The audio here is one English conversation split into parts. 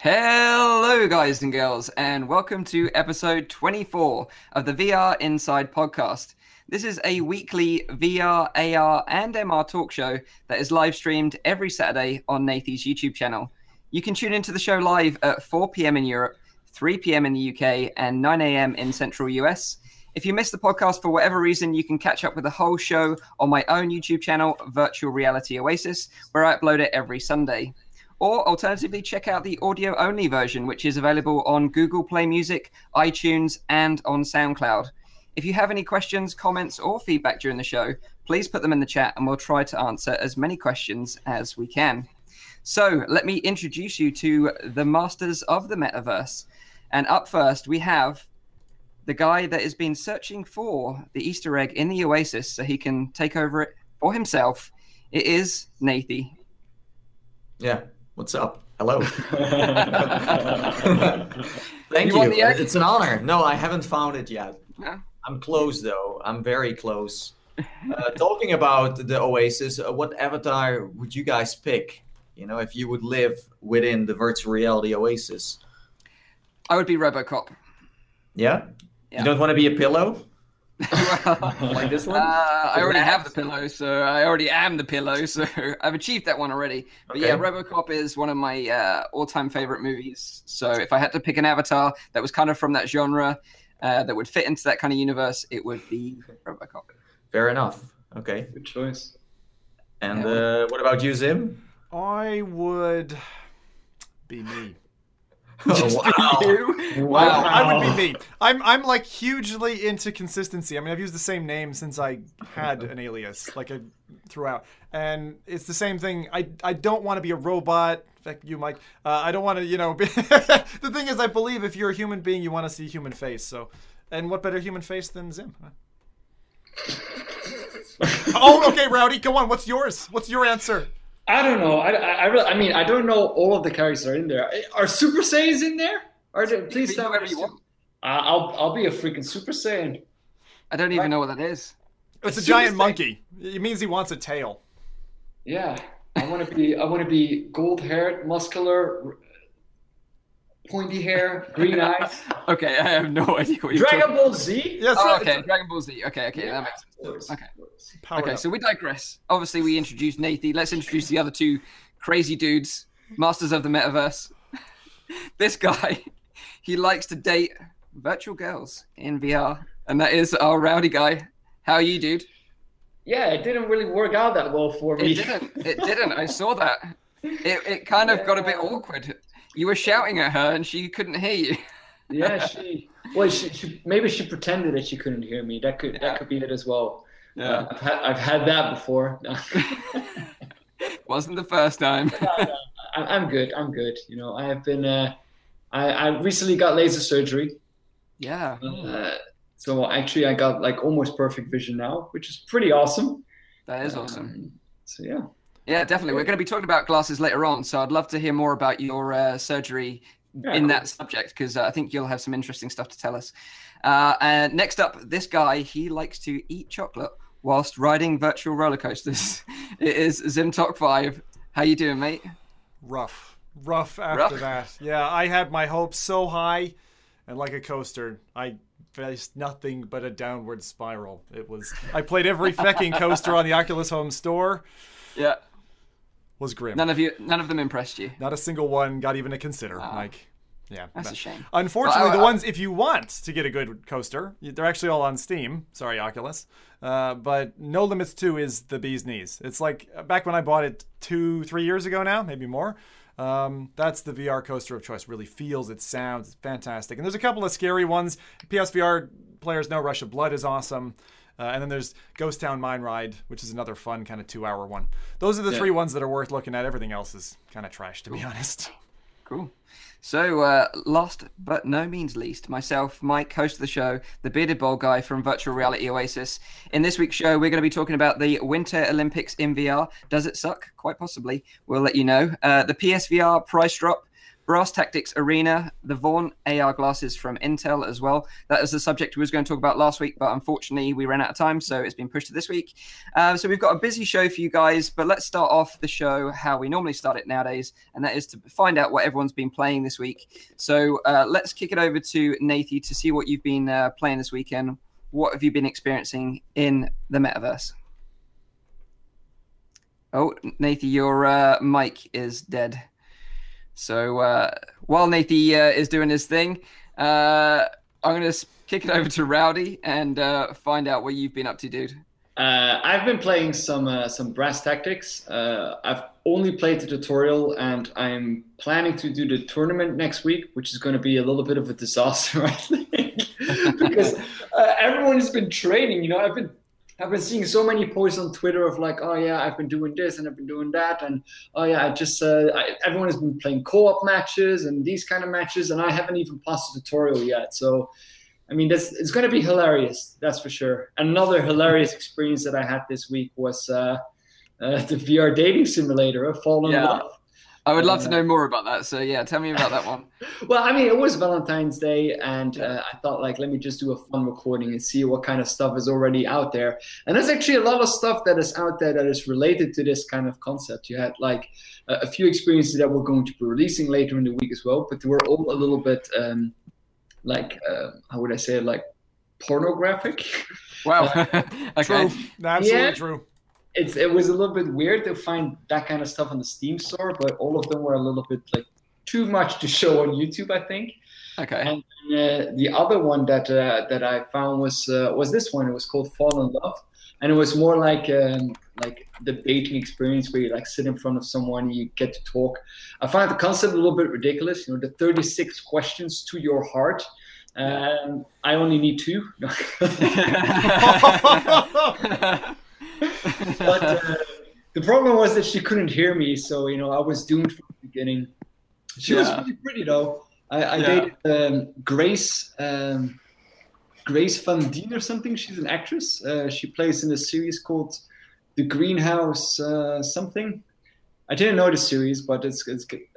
Hello guys and girls, and welcome to episode 24 of the VR Inside podcast. This is a weekly VR, AR and MR talk show that is live streamed every Saturday on Nathie's YouTube channel. You can tune into the show live at 4 p.m. in Europe, 3 p.m. in the UK and 9 a.m. in Central US. If you missed the podcast for whatever reason, you can catch up with the whole show on my own YouTube channel, Virtual Reality Oasis, where I upload it every Sunday. Or alternatively, check out the audio-only version, which is available on Google Play Music, iTunes, and on SoundCloud. If you have any questions, comments, or feedback during the show, please put them in the chat and we'll try to answer as many questions as we can. So let me introduce you to the masters of the metaverse. And up first, we have the guy that has been searching for the Easter egg in the Oasis so he can take over it for himself. It is Nathie. Yeah. What's up? Hello. Thank you. It's an honor. No, I haven't found it yet. No? I'm close though. I'm very close. Talking about the Oasis, what avatar would you guys pick? You know, if you would live within the virtual reality Oasis. I would be RoboCop. Yeah? You don't want to be a pillow? Like this one? I already have the pillow, so I already am the pillow, so I've achieved that one already. But okay. Yeah, RoboCop is one of my all-time favorite movies. So if I had to pick an avatar that was kind of from that genre, that would fit into that kind of universe, it would be RoboCop. Fair enough. Okay. Good choice. And what about you, Zim? I would be me. Oh, wow. Wow. I would be me. I'm like hugely into consistency. I mean, I've used the same name since I had an alias, like throughout. And it's the same thing. I don't want to be a robot. In fact, you, Mike. I don't want to, you know, be the thing is, I believe if you're a human being, you want to see a human face. So, and what better human face than Zim? Huh? Oh, okay, Rowdy. Go on. What's yours? What's your answer? I don't know. I mean, I don't know all of the characters are in there. Are Super Saiyans in there? Are there? Please tell me. I'll be a freaking Super Saiyan. I don't even know what that is. It's a giant monkey. It means he wants a tail. Yeah, I want to be gold-haired, muscular, pointy hair, green eyes. Okay, I have no idea what you're talking about. Dragon Ball Z? Yes, oh, okay, Dragon Ball Z. Okay, yeah, that makes sense. Okay, so we digress. Obviously, we introduced Nathie. Let's introduce the other two crazy dudes, masters of the metaverse. This guy, he likes to date virtual girls in VR, and that is our Rowdy guy. How are you, dude? Yeah, it didn't really work out that well for me. It didn't. I saw that. It kind of got a bit awkward. You were shouting at her and she couldn't hear you. Yeah, she pretended that she couldn't hear me. That could be it as well. Yeah. I've had that before. Wasn't the first time. I'm good. You know, I have been. I recently got laser surgery. Yeah. So actually, I got like almost perfect vision now, which is pretty awesome. That is awesome. So yeah. Yeah, definitely. We're going to be talking about glasses later on, so I'd love to hear more about your surgery in that subject, because I think you'll have some interesting stuff to tell us. And next up, this guy, he likes to eat chocolate whilst riding virtual roller coasters. It is ZimTalk5. How you doing, mate? Rough after that. Yeah, I had my hopes so high, and like a coaster, I faced nothing but a downward spiral. I played every fucking coaster on the Oculus Home Store. Yeah. Was grim. None of them impressed you. Not a single one got even a consider, Mike. Yeah, that's a shame. Unfortunately, the ones if you want to get a good coaster, they're actually all on Steam. Sorry, Oculus. But No Limits 2 is the bee's knees. It's like back when I bought it 2-3 years ago now, maybe more. That's the VR coaster of choice. Really feels, it sounds, it's fantastic. And there's a couple of scary ones. PSVR players know Rush of Blood is awesome. And then there's Ghost Town Mine Ride, which is another fun kind of 2-hour one. Those are the three ones that are worth looking at. Everything else is kind of trash, to be honest. Cool. So last but no means least, myself, Mike, host of the show, the Bearded Bowl guy from Virtual Reality Oasis. In this week's show, we're going to be talking about the Winter Olympics in VR. Does it suck? Quite possibly. We'll let you know. The PSVR price drop, Brass Tactics Arena, the Vaughn AR glasses from Intel as well. That is the subject we was going to talk about last week, but unfortunately we ran out of time, so it's been pushed to this week. So we've got a busy show for you guys, but let's start off the show how we normally start it nowadays, and that is to find out what everyone's been playing this week. So let's kick it over to Nathie to see what you've been playing this weekend. What have you been experiencing in the metaverse? Oh, Nathie, your mic is dead. So while Nathie is doing his thing, I'm going to kick it over to Rowdy and find out what you've been up to, dude. I've been playing some Brass Tactics. I've only played the tutorial, and I'm planning to do the tournament next week, which is going to be a little bit of a disaster, I think, because everyone has been training. You know, I've been seeing so many posts on Twitter of like, oh yeah, I've been doing this and I've been doing that. And oh yeah, everyone has been playing co-op matches and these kind of matches, and I haven't even passed the tutorial yet. So, I mean, it's going to be hilarious. That's for sure. Another hilarious experience that I had this week was the VR dating simulator, Fallen Love. I would love to know more about that. So yeah, tell me about that one. Well, I mean, it was Valentine's Day, and I thought, like, let me just do a fun recording and see what kind of stuff is already out there. And there's actually a lot of stuff that is out there that is related to this kind of concept. You had like a few experiences that we're going to be releasing later in the week as well, but they were all a little bit how would I say it? Like pornographic. Wow. Okay. True. Absolutely true. It was a little bit weird to find that kind of stuff on the Steam store, but all of them were a little bit like too much to show on YouTube, I think. Okay. And the other one that I found was this one. It was called Fallen Love, and it was more like the dating experience where you like sit in front of someone, you get to talk. I find the concept a little bit ridiculous. You know, the 36 questions to your heart. I only need 2. But the problem was that she couldn't hear me, so you know I was doomed from the beginning. She was really pretty though. I dated Grace Van Dien or something. She's an actress. She plays in a series called The Greenhouse something. I didn't know the series, but it's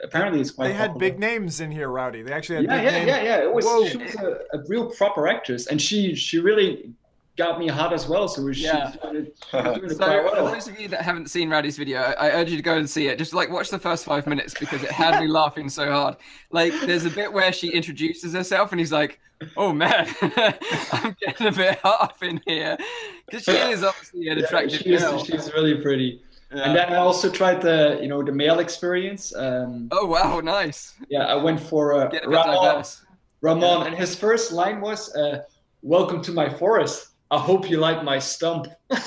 apparently it's quite. They had big names in here, Rowdy. They actually had big names. It was she was a real proper actress, and she really got me hot as well, so she was doing it quite well. For those of you that haven't seen Rowdy's video, I urge you to go and see it. Just like watch the first 5 minutes because it had me laughing so hard. Like there's a bit where she introduces herself and he's like, oh man, I'm getting a bit hot up in here. Because she is obviously an attractive girl. She's really pretty. Yeah. And then I also tried the male experience. Oh wow, nice. Yeah, I went for Ramon, and his first line was, welcome to my forest. I hope you like my stump. He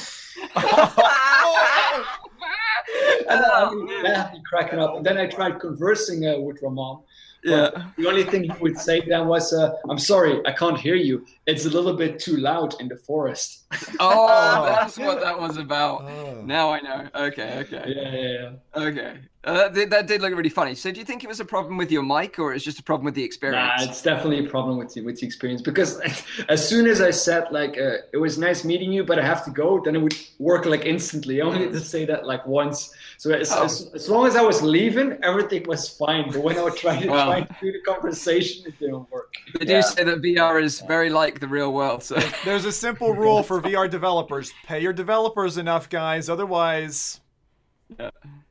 cracking up. And then I tried conversing with Ramon. Yeah. The only thing he would say then was, I'm sorry, I can't hear you. It's a little bit too loud in the forest. Oh, that's what that was about. Oh. Now I know. Okay. Yeah. Okay. That did look really funny. So do you think it was a problem with your mic or it's just a problem with the experience? Nah, it's definitely a problem with the experience because as soon as I said like, it was nice meeting you, but I have to go, then it would work like instantly. I only had to say that like once. So as long as I was leaving, everything was fine. But when I would try to do the conversation, it didn't work. They do say that VR is very like the real world. So there's a simple rule for VR developers. Pay your developers enough, guys. Otherwise...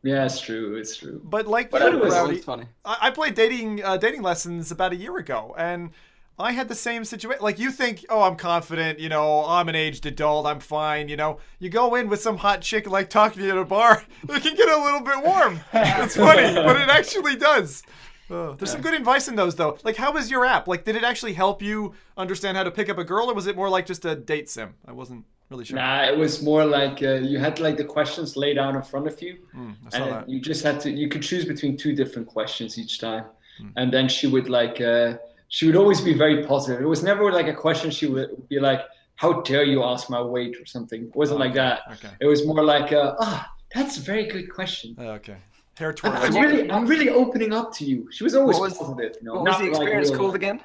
Yeah, it's true. But like, it was funny. I played dating lessons about a year ago, and I had the same situation. Like, you think, oh, I'm confident, you know, I'm an aged adult, I'm fine, you know. You go in with some hot chick like talking to you at a bar, it can get a little bit warm. It's funny, but it actually does. There's some good advice in those, though. Like, how was your app? Like, did it actually help you understand how to pick up a girl, or was it more like just a date sim? I wasn't really sure. Nah, it was more like you had like the questions laid out in front of you, and you just had to. You could choose between 2 different questions each time, and then she would like she would always be very positive. It was never like a question she would be like, "How dare you ask my weight" or something. It wasn't like that. Okay. It was more like, that's a very good question." Okay. Hair twirling. I'm really opening up to you. She was always positive. You know? What was the experience called again?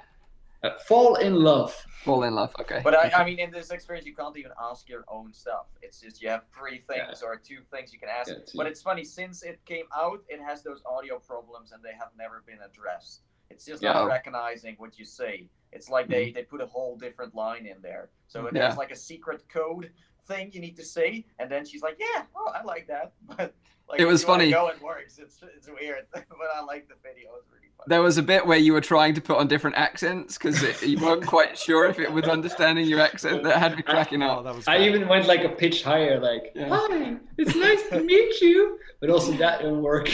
Fall in Love. Okay. But I mean, in this experience, you can't even ask your own stuff. It's just you have three things or two things you can ask. Yeah, but it's funny, since it came out, it has those audio problems and they have never been addressed. It's just not recognizing what you say. It's like they put a whole different line in there. So it has like a secret code thing you need to say, and then she's like, "Yeah, oh, I like that." But like, it was funny. Go, it works. It's weird, but I like the video. It's really funny. There was a bit where you were trying to put on different accents because you weren't quite sure if it was understanding your accent. That had me cracking up. I even went like a pitch higher, like, "Hi, it's nice to meet you," but also that didn't work.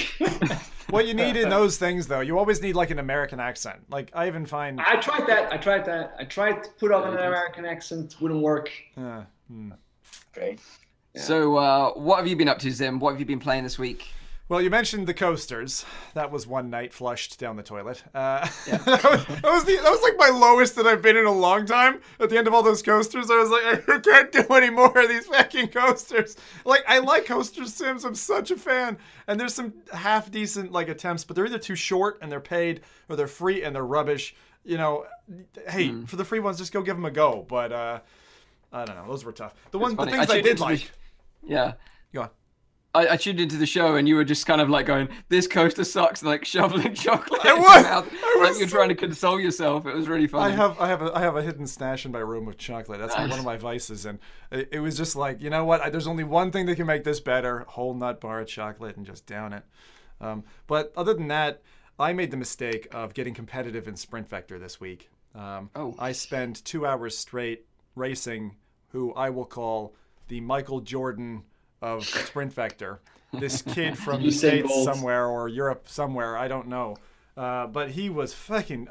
What you need in those things, though, you always need like an American accent. Like I even find I tried that. I tried to put on an American accent, wouldn't work. Okay. Yeah. So what have you been up to, Zim? What have you been playing this week? Well, you mentioned the coasters. That was one night flushed down the toilet. That was like my lowest that I've been in a long time. At the end of all those coasters, I was like, I can't do any more of these fucking coasters. Like, I like coaster sims. I'm such a fan. And there's some half-decent like attempts, but they're either too short and they're paid, or they're free and they're rubbish. You know, hey, for the free ones, just go give them a go. But I don't know. Those were tough. The things I did like. Go on. I tuned into the show and you were just kind of like going, "This coaster sucks," and like shoveling chocolate. I was you're trying to console yourself. It was really funny. I have a hidden stash in my room with chocolate. That's one of my vices, and it was just like, you know what? There's only one thing that can make this better: whole nut bar of chocolate and just down it. But other than that, I made the mistake of getting competitive in Sprint Vector this week. I spent 2 hours straight racing who I will call the Michael Jordan of Sprint Vector, this kid from the States somewhere or Europe somewhere, I don't know, but he was 40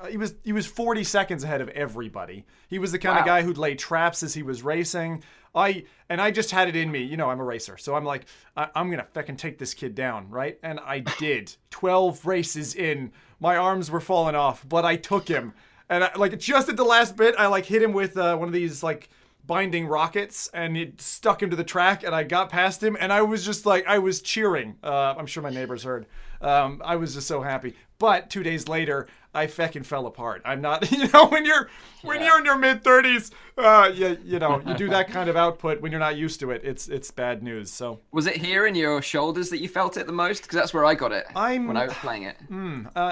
seconds ahead of everybody. He was the kind of guy who'd lay traps as he was racing. I just had it in me, you know, I'm a racer, so I'm like, I'm gonna fucking take this kid down, right? And I did. 12 races in, my arms were falling off, but I took him, and I, like, just at the last bit, I like hit him with one of these like binding rockets, and it stuck him to the track, and I got past him, and I was just like, I was cheering. I'm sure my neighbors heard. I was just so happy. But 2 days later, I fucking fell apart. I'm not, you know, when you're in your mid 30s, you know, you do that kind of output when you're not used to it. It's bad news. So was it here in your shoulders that you felt it the most? Because that's where I got it when I was playing it.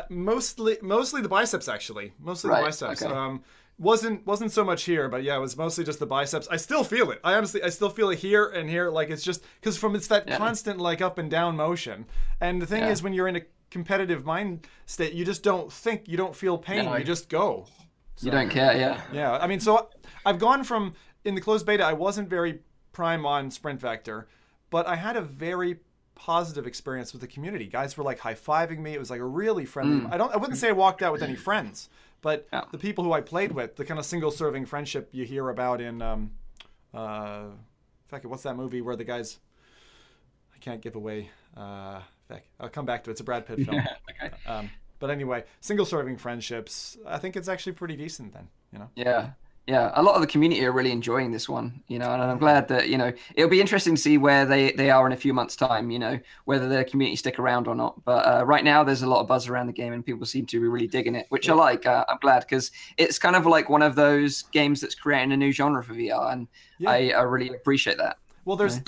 Mostly the biceps, actually. Mostly the biceps. Okay. Wasn't so much here, but yeah, it was mostly just the biceps. I still feel it. I still feel it here and here. Like, it's just because it's that constant like up and down motion. And the thing is, when you're in a competitive mind state, you just don't think, you don't feel pain. No, you just go. So, you don't care. Yeah. Yeah. I mean, so I've gone from, in the closed beta, I wasn't very prime on Sprint Vector, but I had a very positive experience with the community. Guys were like high-fiving me. It was like a really friendly. I wouldn't say I walked out with any friends. But the people who I played with, the kind of single-serving friendship you hear about in, what's that movie where the guys? I can't give away. I'll come back to it. It's a Brad Pitt film. Okay. But anyway, single-serving friendships. I think it's actually pretty decent then. You know. Yeah. Yeah, a lot of the community are really enjoying this one, you know, and I'm glad that, you know, it'll be interesting to see where they are in a few months' time, you know, whether their community stick around or not. But right now, there's a lot of buzz around the game and people seem to be really digging it, which I like. I'm glad because it's kind of like one of those games that's creating a new genre for VR, and I really appreciate that. Well, there's,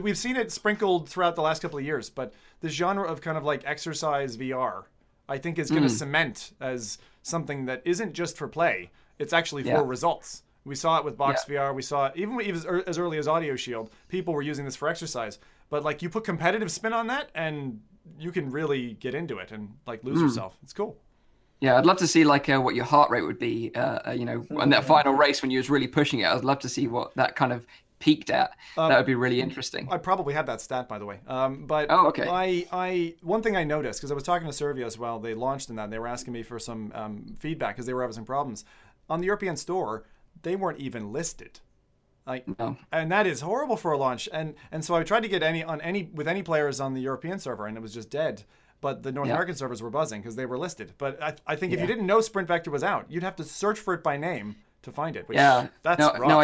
we've seen it sprinkled throughout the last couple of years, but the genre of kind of like exercise VR, I think is going to cement as something that isn't just for play. It's actually for results. We saw it with Box VR. We saw it even as early as Audio Shield. People were using this for exercise. But like, you put competitive spin on that, and you can really get into it and like lose yourself. It's cool. Yeah, I'd love to see like what your heart rate would be. You know, in that final race when you was really pushing it. I'd love to see what that kind of peaked at. That would be really interesting. I probably had that stat, by the way. I one thing I noticed, because I was talking to Servio as well. They launched in that, and they were asking me for some feedback because they were having some problems. On the European store, they weren't even listed, like, and that is horrible for a launch. And so I tried to get any players on the European server, and it was just dead. But the North American servers were buzzing because they were listed. But I think if you didn't know Sprint Vector was out, you'd have to search for it by name to find it. Which, that's rough. No,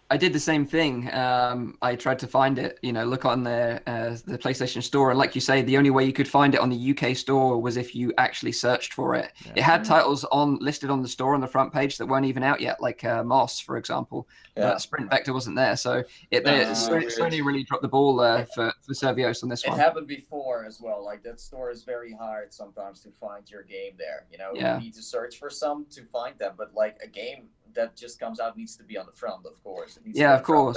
I I did the same thing. I tried to find it, you know, look on the PlayStation Store. And like you say, the only way you could find it on the UK store was if you actually searched for it. Yeah. It had titles listed on the store on the front page that weren't even out yet, like Moss, for example. Yeah. Sprint Vector wasn't there. So Sony really dropped the ball for Servios on this one. It happened before as well. Like, that store is very hard sometimes to find your game there. You know, you need to search for some to find them. But like a game that just comes out needs to be on the front, of course. It needs to be of course.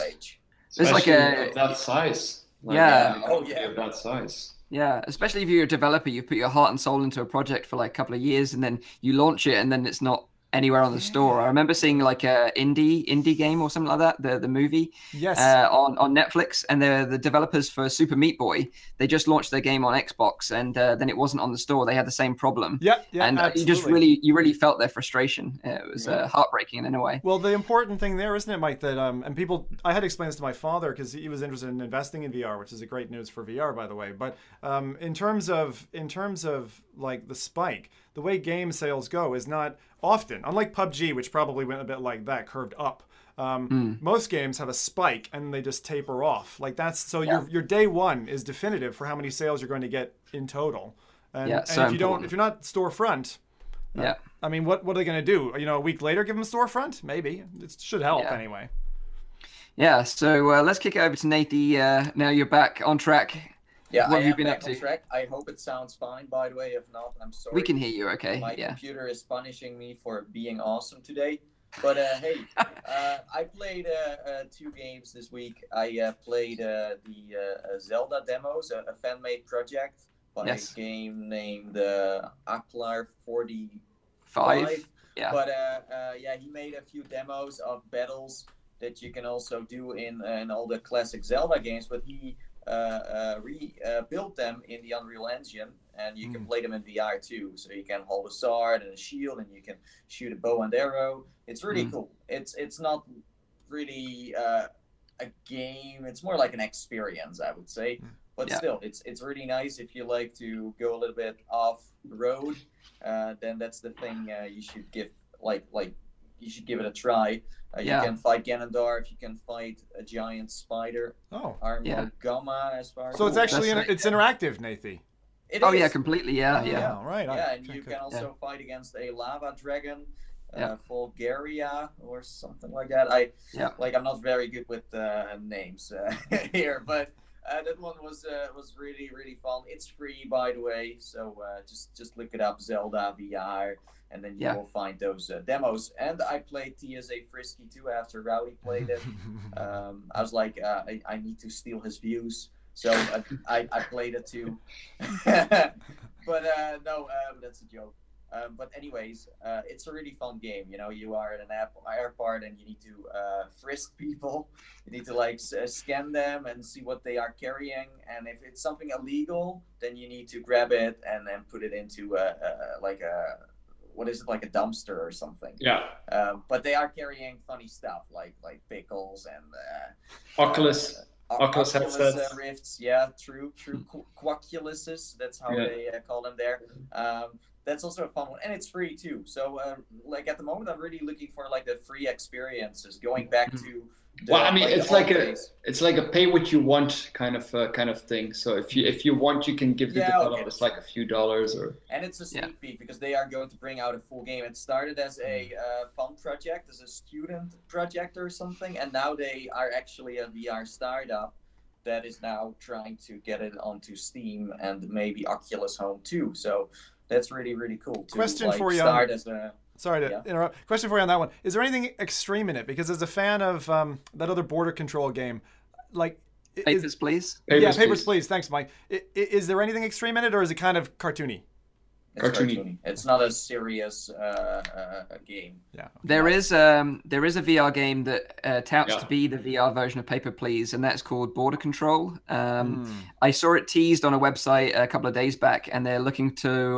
It's like a that size. Like, that size. Yeah, especially if you're a developer, you put your heart and soul into a project for like a couple of years, and then you launch it, and then it's not anywhere on the store. I remember seeing like a indie game or something like that, the movie, on Netflix, and the developers for Super Meat Boy, they just launched their game on Xbox, and then it wasn't on the store. They had the same problem. And you really felt their frustration. It was heartbreaking in a way. Well, the important thing there, isn't it, Mike, that and people, I had to explain this to my father because he was interested in investing in VR, which is a great news for VR, by the way. But in terms of like the spike, the way game sales go is not often, unlike PUBG, which probably went a bit like that, curved up. Most games have a spike and they just taper off. Like that's your day one is definitive for how many sales you're going to get in total. And, if you're not storefront, I mean, what are they going to do? You know, a week later, give them a storefront? Maybe it should help anyway. Yeah. So let's kick it over to Nathie. Now you're back on track. Yeah, what have you been up to? Track. I hope it sounds fine, by the way. If not, I'm sorry. We can hear you, okay? My computer is punishing me for being awesome today. But hey, I played two games this week. I played the Zelda demos, a fan-made project by a game named Aklar45. Yeah. But he made a few demos of battles that you can also do in all the classic Zelda games, but he rebuilt them in the Unreal Engine, and you can play them in VR too. So you can hold a sword and a shield, and you can shoot a bow and arrow. It's really cool. It's not really a game. It's more like an experience, I would say. But still, it's really nice. If you like to go a little bit off the road, then that's the thing you should give. Like you should give it a try. You can fight Ganondorf. You can fight a giant spider. Armagama, as far as. So it's actually it's interactive, Nathie. It is. Completely. Right. Yeah, and you can also fight against a lava dragon, Vulgaria or something like that. I'm not very good with names here, but that one was really, really fun. It's free, by the way. So just look it up, Zelda VR. And then you will find those demos. And I played TSA Frisky too after Rowdy played it. I was like, I need to steal his views. So I played it too. But no, that's a joke. But anyways, it's a really fun game. You know, you are in an airport and you need to frisk people. You need to like scan them and see what they are carrying. And if it's something illegal, then you need to grab it and then put it into like a dumpster or something. Yeah. But they are carrying funny stuff like pickles and Oculus headsets, Rifts. Yeah, true. Quackuluses. That's how they call them there. That's also a fun one, and it's free too. So, at the moment, I'm really looking for like the free experiences. Going back to it's like a pay what you want kind of thing. So if you want, you can give the developers like a few dollars or. And it's a sneak peek because they are going to bring out a full game. It started as a fun project, as a student project or something, and now they are actually a VR startup that is now trying to get it onto Steam and maybe Oculus Home too. So. That's really, really cool. Question for you on that one. Is there anything extreme in it? Because as a fan of that other border control game, like... Papers, Please? Papers, Please. Thanks, Mike. Is there anything extreme in it, or is it kind of cartoony? It's cartoony. It's not a serious game. Yeah. There is a VR game that touts to be the VR version of Paper Please, and that's called Border Control. I saw it teased on a website a couple of days back, and they're looking to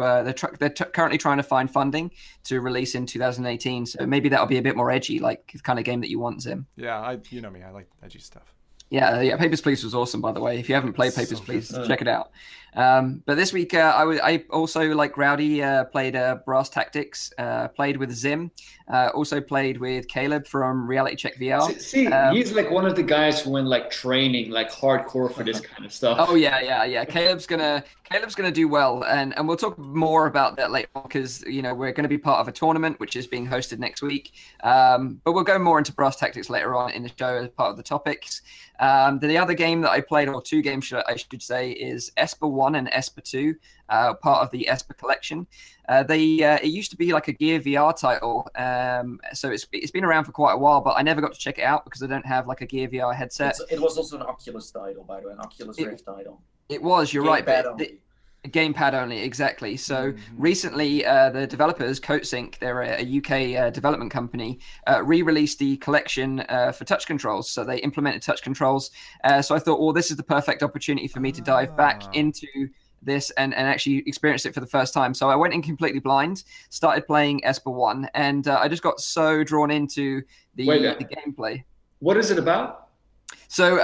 they're currently trying to find funding to release in 2018. So maybe that'll be a bit more edgy, like the kind of game that you want, Zim. Yeah, you know me. I like edgy stuff. Yeah, Papers, Please was awesome, by the way. If you haven't played Papers, Please, check it out. But this week, I also, like Rowdy, played Brass Tactics, played with Zim, also played with Caleb from Reality Check VR. He's like one of the guys who went like training, like hardcore for this kind of stuff. Oh yeah. Caleb's gonna do well, and we'll talk more about that later because we're gonna be part of a tournament which is being hosted next week. But we'll go more into Brass Tactics later on in the show as part of the topics. The other game that I played, or two games I should say, is Esper 1 and Esper 2, part of the Esper collection. It used to be like a Gear VR title, so it's been around for quite a while, but I never got to check it out because I don't have like a Gear VR headset. It was also an Oculus title, by the way, an Oculus Rift title. It was, you're right, but gamepad only, exactly. So recently, the developers, CodeSync, they're a UK development company, re-released the collection for touch controls. So they implemented touch controls. So I thought, well, this is the perfect opportunity for me to dive back into this and actually experience it for the first time. So I went in completely blind, started playing Esper 1, and I just got so drawn into the gameplay. What is it about? So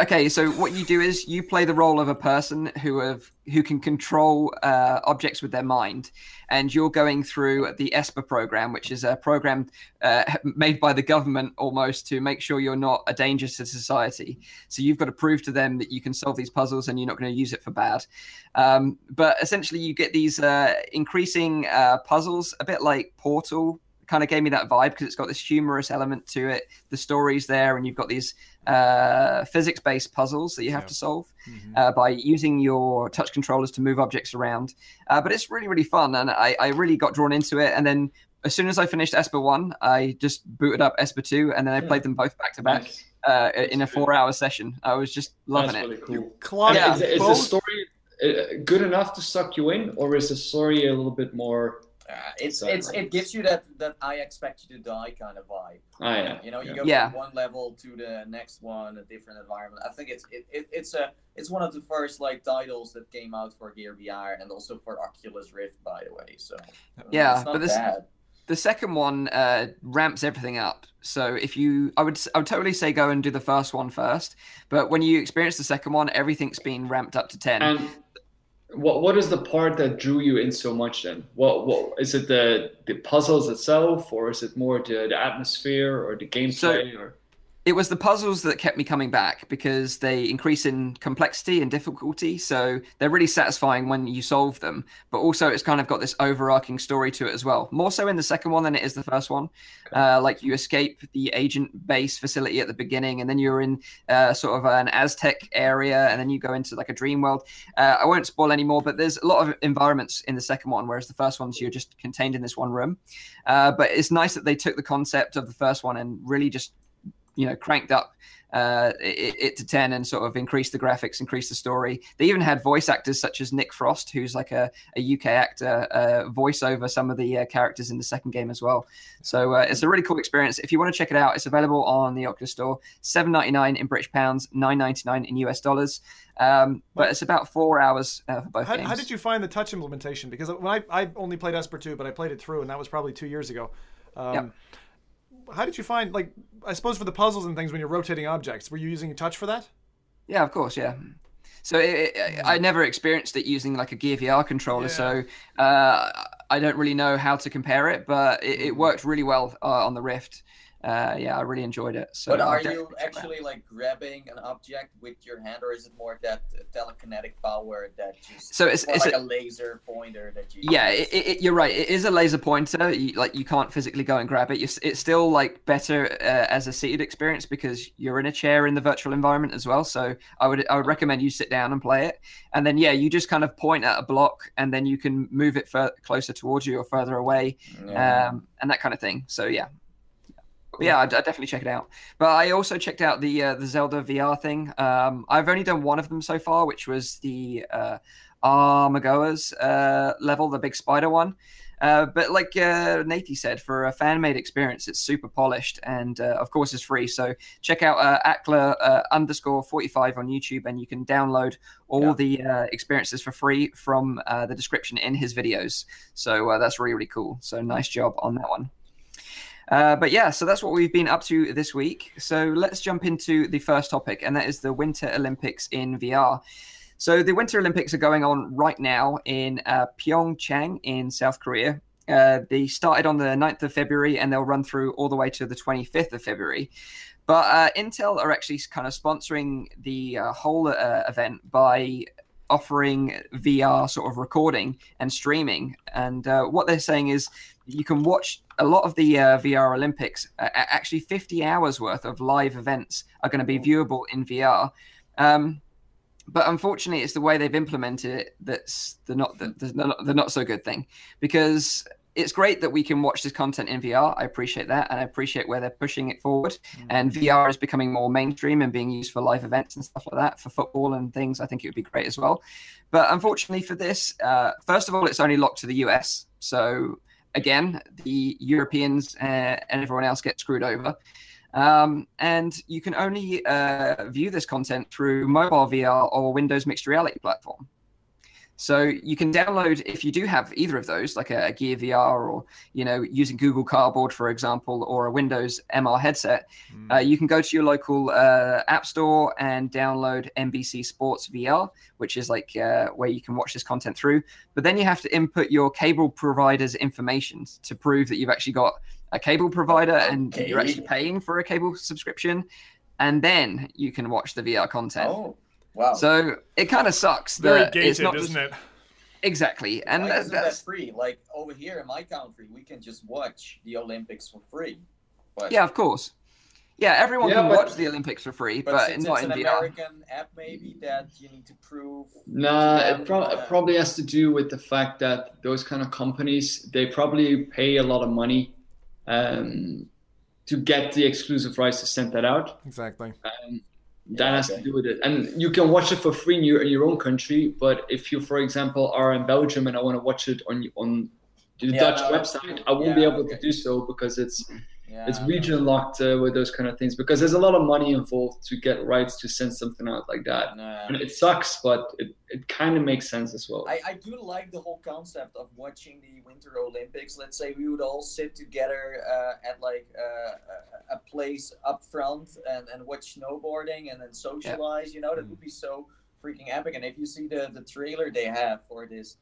what you do is you play the role of a person who can control objects with their mind, and you're going through the Esper program, which is a program made by the government almost to make sure you're not a danger to society. So you've got to prove to them that you can solve these puzzles and you're not going to use it for bad. But essentially you get these increasing puzzles, a bit like Portal. Kind of gave me that vibe because it's got this humorous element to it. The story's there, and you've got these physics-based puzzles that you have to solve by using your touch controllers to move objects around. But it's really, really fun, and I really got drawn into it. And then as soon as I finished Esper 1, I just booted up Esper 2, and then I played them both back-to-back. Nice. In a 4-hour session. I was just loving it. Really cool. Is the story good enough to suck you in, or is the story a little bit more... It gives you that I expect you to die kind of vibe. Oh, yeah. You go from one level to the next one, a different environment. I think it's one of the first like titles that came out for Gear VR and also for Oculus Rift, by the way. So the second one ramps everything up. So I would totally say go and do the first one first. But when you experience the second one, everything's been ramped up to 10. What is the part that drew you in so much then? What is it, the puzzles itself, or is it more the atmosphere or the gameplay? It was the puzzles that kept me coming back because they increase in complexity and difficulty. So they're really satisfying when you solve them. But also it's kind of got this overarching story to it as well. More so in the second one than it is the first one. Like you escape the agent base facility at the beginning, and then you're in sort of an Aztec area, and then you go into like a dream world. I won't spoil anymore, but there's a lot of environments in the second one, whereas the first one's you're just contained in this one room. But it's nice that they took the concept of the first one and really just cranked up it to 10 and sort of increased the graphics, increased the story. They even had voice actors such as Nick Frost, who's like a UK actor, voice over some of the characters in the second game as well. So it's a really cool experience. If you want to check it out, it's available on the Oculus Store, $7.99 in British pounds, $9.99 in US dollars. But it's about 4 hours for both games. How did you find the touch implementation? Because when I only played Esper 2, but I played it through, and that was probably 2 years ago. How did you find, like, I suppose for the puzzles and things when you're rotating objects, were you using touch for that? Yeah, of course, yeah. So I never experienced it using, like, a Gear VR controller, so I don't really know how to compare it, but it worked really well on the Rift. I really enjoyed it. So but are you actually, like, grabbing an object with your hand, or is it more that telekinetic power that just... So it's like a laser pointer that you... Yeah, it, you're right. It is a laser pointer. You can't physically go and grab it. It's still, like, better as a seated experience because you're in a chair in the virtual environment as well. So I would recommend you sit down and play it. And then, you just kind of point at a block, and then you can move it closer towards you or further away, and that kind of thing. So, yeah. Cool. Yeah, I'd definitely check it out. But I also checked out the Zelda VR thing. I've only done one of them so far, which was the Armagoa's level, the big spider one. But like Nathie said, for a fan-made experience, it's super polished and, of course, it's free. So check out Aklar_45 on YouTube, and you can download all the experiences for free from the description in his videos. So that's really, really cool. So nice job on that one. But yeah, so that's what we've been up to this week. So let's jump into the first topic, and that is the Winter Olympics in VR. So the Winter Olympics are going on right now in Pyeongchang in South Korea. They started on the 9th of February, and they'll run through all the way to the 25th of February. But Intel are actually kind of sponsoring the whole event by offering VR sort of recording and streaming. And what they're saying is you can watch a lot of the VR Olympics. Actually, 50 hours worth of live events are going to be viewable in VR. But unfortunately, it's the way they've implemented it that's the not so good thing, because it's great that we can watch this content in VR. I appreciate that, and I appreciate where they're pushing it forward. And VR is becoming more mainstream and being used for live events and stuff like that, for football and things. I think it would be great as well. But unfortunately for this, first of all, it's only locked to the US. So again, the Europeans and everyone else get screwed over. And you can only view this content through mobile VR or Windows Mixed Reality platform. So you can download, if you do have either of those, like a Gear VR or, you know, using Google Cardboard, for example, or a Windows MR headset, you can go to your local app store and download NBC Sports VR, which is like where you can watch this content through. But then you have to input your cable provider's information to prove that you've actually got a cable provider and you're actually paying for a cable subscription. And then you can watch the VR content. Oh. Wow. So it kind of sucks. Very gated, it's not just... isn't it? Exactly. And like, that's free. Like over here in my country, we can just watch the Olympics for free. But... yeah, of course. Yeah, everyone can watch the Olympics for free, but since not it's in an VR. American app, maybe that you need to prove. Nah, it probably has to do with the fact that those kind of companies, they probably pay a lot of money to get the exclusive rights to send that out. Exactly. That has to do with it. And you can watch it for free in your own country. But if you, for example, are in Belgium and I want to watch it on the Dutch website, I won't be able to do so because it's region locked with those kind of things. Because there's a lot of money involved to get rights to send something out like that. No. And it sucks, but it kind of makes sense as well. I do like the whole concept of watching the Winter Olympics. Let's say we would all sit together at like a place up front and watch snowboarding and then socialize. Yeah. You know, that would be so freaking epic. And if you see the trailer they have for this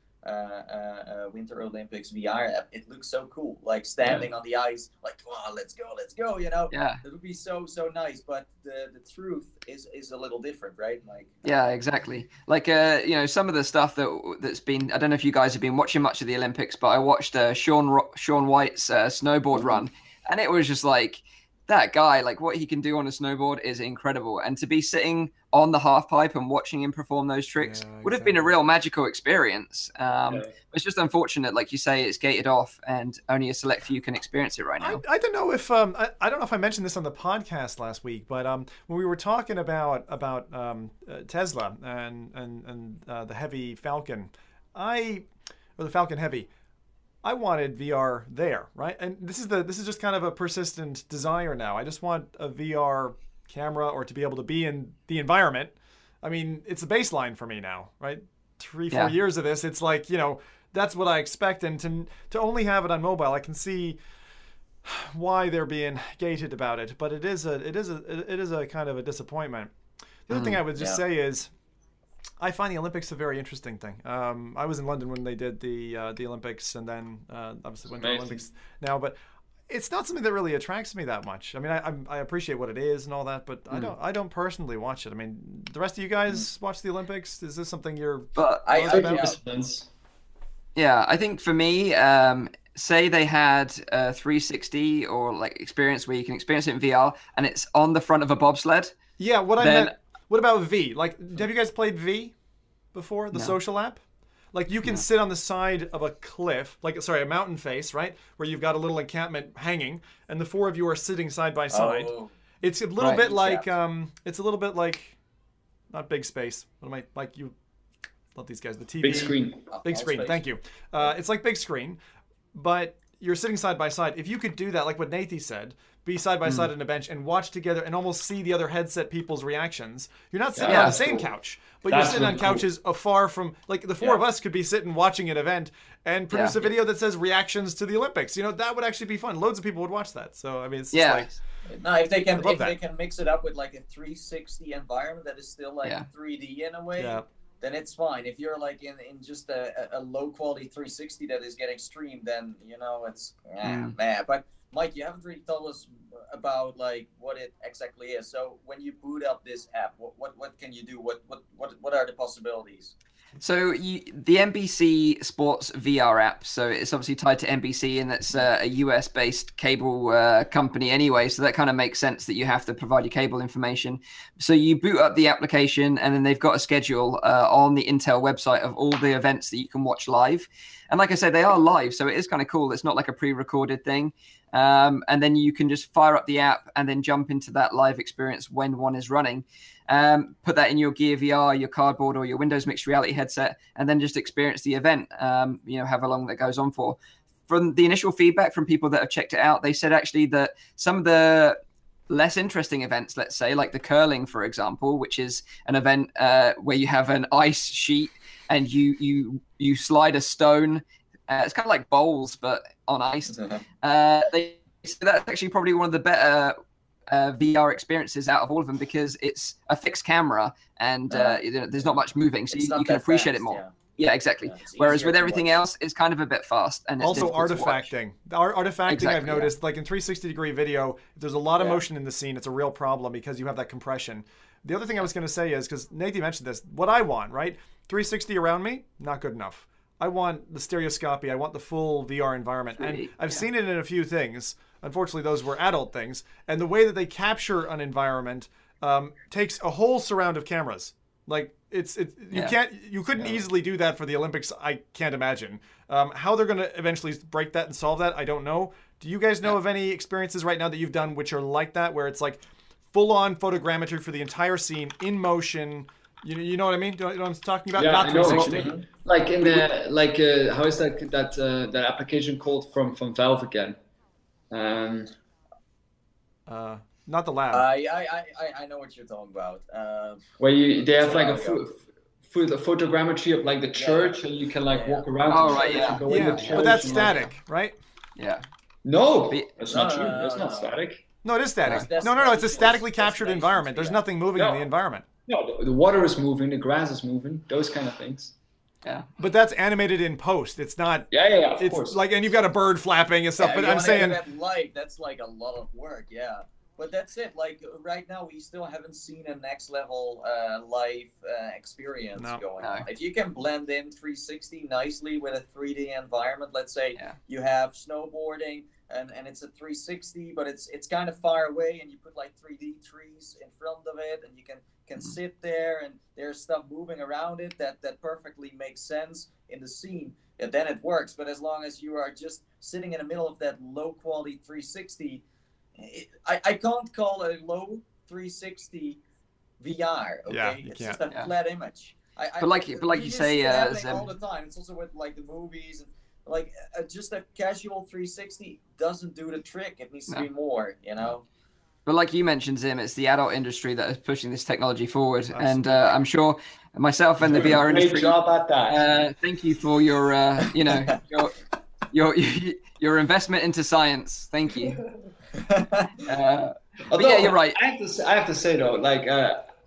Winter Olympics VR app, it looks so cool, like standing on the ice, like, wow, let's go, you know. Yeah, it would be so nice. But the truth is a little different, right? Like, yeah, exactly. Like you know, some of the stuff that's been, I don't know if you guys have been watching much of the Olympics, but I watched Sean White's snowboard run, and it was just like, that guy, like what he can do on a snowboard is incredible. And to be sitting on the half pipe and watching him perform those tricks would have been a real magical experience. It's just unfortunate, like you say, it's gated off and only a select few can experience it right now. I don't know if I don't know if I mentioned this on the podcast last week, but when we were talking about Tesla and the Heavy Falcon, the Falcon Heavy. I wanted VR there, right? And this is just kind of a persistent desire now. I just want a VR camera or to be able to be in the environment. I mean, it's a baseline for me now, right? 3-4 years of this, it's like, you know, that's what I expect. And to only have it on mobile, I can see why they're being gated about it. But it is a kind of a disappointment. The other thing I would just say is, I find the Olympics a very interesting thing. I was in London when they did the Olympics, and then obviously Winter Olympics now. But it's not something that really attracts me that much. I mean, I appreciate what it is and all that, but I don't personally watch it. I mean, the rest of you guys watch the Olympics. Is this something you're? But I think for me, say they had a 360 or like experience where you can experience it in VR, and it's on the front of a bobsled. Yeah, what about V? Like, have you guys played V before, the social app? Like, you can sit on the side of a cliff, a mountain face, right? Where you've got a little encampment hanging, and the four of you are sitting side by side. Oh. It's a little bit like, it's a little bit like, not Big Space. What am I, like, you love these guys, the TV. Big Screen. Big Screen, thank you. It's like Big Screen, but you're sitting side by side. If you could do that, like what Nathie said, be side by side on a bench and watch together and almost see the other headset people's reactions. You're not sitting on the same couch, but you're sitting on couches afar from, like the four of us could be sitting watching an event and produce a video that says reactions to the Olympics. You know, that would actually be fun. Loads of people would watch that. So, I mean, it's just like... No, if they can mix it up with like a 360 environment that is still like 3D in a way, then it's fine. If you're like in just a low quality 360 that is getting streamed, then, you know, it's man. But Mike, you haven't really told us about like what it exactly is. So when you boot up this app, what can you do? What are the possibilities? So the NBC Sports VR app. So it's obviously tied to NBC, and that's a US-based cable company anyway. So that kind of makes sense that you have to provide your cable information. So you boot up the application, and then they've got a schedule on the Intel website of all the events that you can watch live. And like I said, they are live, so it is kind of cool. It's not like a pre-recorded thing. And then you can just fire up the app and then jump into that live experience when one is running. Put that in your Gear VR, your cardboard, or your Windows Mixed Reality headset, and then just experience the event, you know, however long that goes on for. From the initial feedback from people that have checked it out, they said actually that some of the less interesting events, let's say, like the curling, for example, which is an event where you have an ice sheet and you slide a stone. It's kind of like bowls, but on ice. So that's actually probably one of the better VR experiences out of all of them, because it's a fixed camera and you know, there's not much moving, so you can appreciate it more. Yeah, exactly. Whereas with everything else, it's kind of a bit fast. And it's also artifacting. Artifacting, I've noticed, like in 360-degree video, if there's a lot of motion in the scene, it's a real problem because you have that compression. The other thing I was going to say is, because Nathie mentioned this, what I want, right? 360 around me, not good enough. I want the stereoscopy. I want the full VR environment. And I've seen it in a few things. Unfortunately, those were adult things. And the way that they capture an environment takes a whole surround of cameras. Like, you couldn't easily do that for the Olympics. I can't imagine. How they're going to eventually break that and solve that, I don't know. Do you guys know of any experiences right now that you've done which are like that, where it's like full-on photogrammetry for the entire scene in motion? You know what I mean? Do you know what I'm talking about? Yeah, I know. Like in the how is that application called from Valve again? Not the lab. I know what you're talking about. Where they have like a photogrammetry of like the church, and you can like walk around. Oh right, in the church, but that's static, right? Yeah. No, that's not true. That's not static. No, it is static. No. It's a statically captured environment. There's nothing moving in the environment. No, the water is moving, the grass is moving, those kind of things. Yeah. But that's animated in post. It's not. Yeah. Of course. Like, and you've got a bird flapping and stuff. Yeah, but I'm saying that live, that's like a lot of work. Yeah. But that's it. Like right now, we still haven't seen a next level live experience going on. If you can blend in 360 nicely with a 3D environment, let's say you have snowboarding. And it's a 360, but it's kind of far away, and you put like 3D trees in front of it, and you can sit there, and there's stuff moving around it that perfectly makes sense in the scene, and then it works. But as long as you are just sitting in the middle of that low quality 360, I can't call a low 360 VR. Okay, it's just a flat image. But like you say, all the time. It's also with like the movies. And, like just a casual 360 doesn't do the trick. It needs to be more, you know. But like you mentioned, Zim, it's the adult industry that is pushing this technology forward, and I'm sure myself and the VR industry. Great job at that. Thank you for your, you know, your investment into science. Thank you. Although, you're right. I have to say though, like.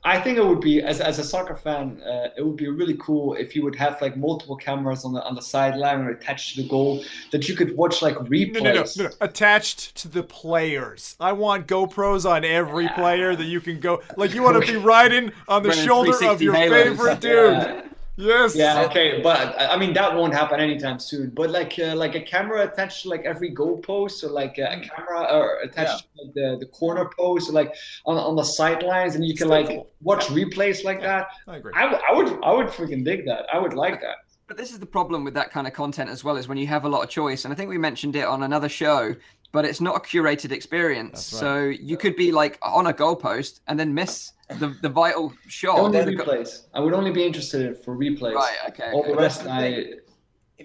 I think it would be, as a soccer fan, it would be really cool if you would have like multiple cameras on the sideline or attached to the goal that you could watch like replays. No. Attached to the players. I want GoPros on every player that you can go. Like you want to be riding on the shoulder of your favorite dude. Yeah. Yes. Yeah. Okay. But I mean that won't happen anytime soon. But like a camera attached to like every goalpost, or like a camera attached to like, the corner post, or like on the sidelines, and you can like watch replays like that. I agree. I would freaking dig that. I would like that. But this is the problem with that kind of content as well, is when you have a lot of choice. And I think we mentioned it on another show. But it's not a curated experience. Right. So you could be like on a goalpost and then miss the vital shot. Only replays. I would only be interested for replays. Right. Okay. All the rest, it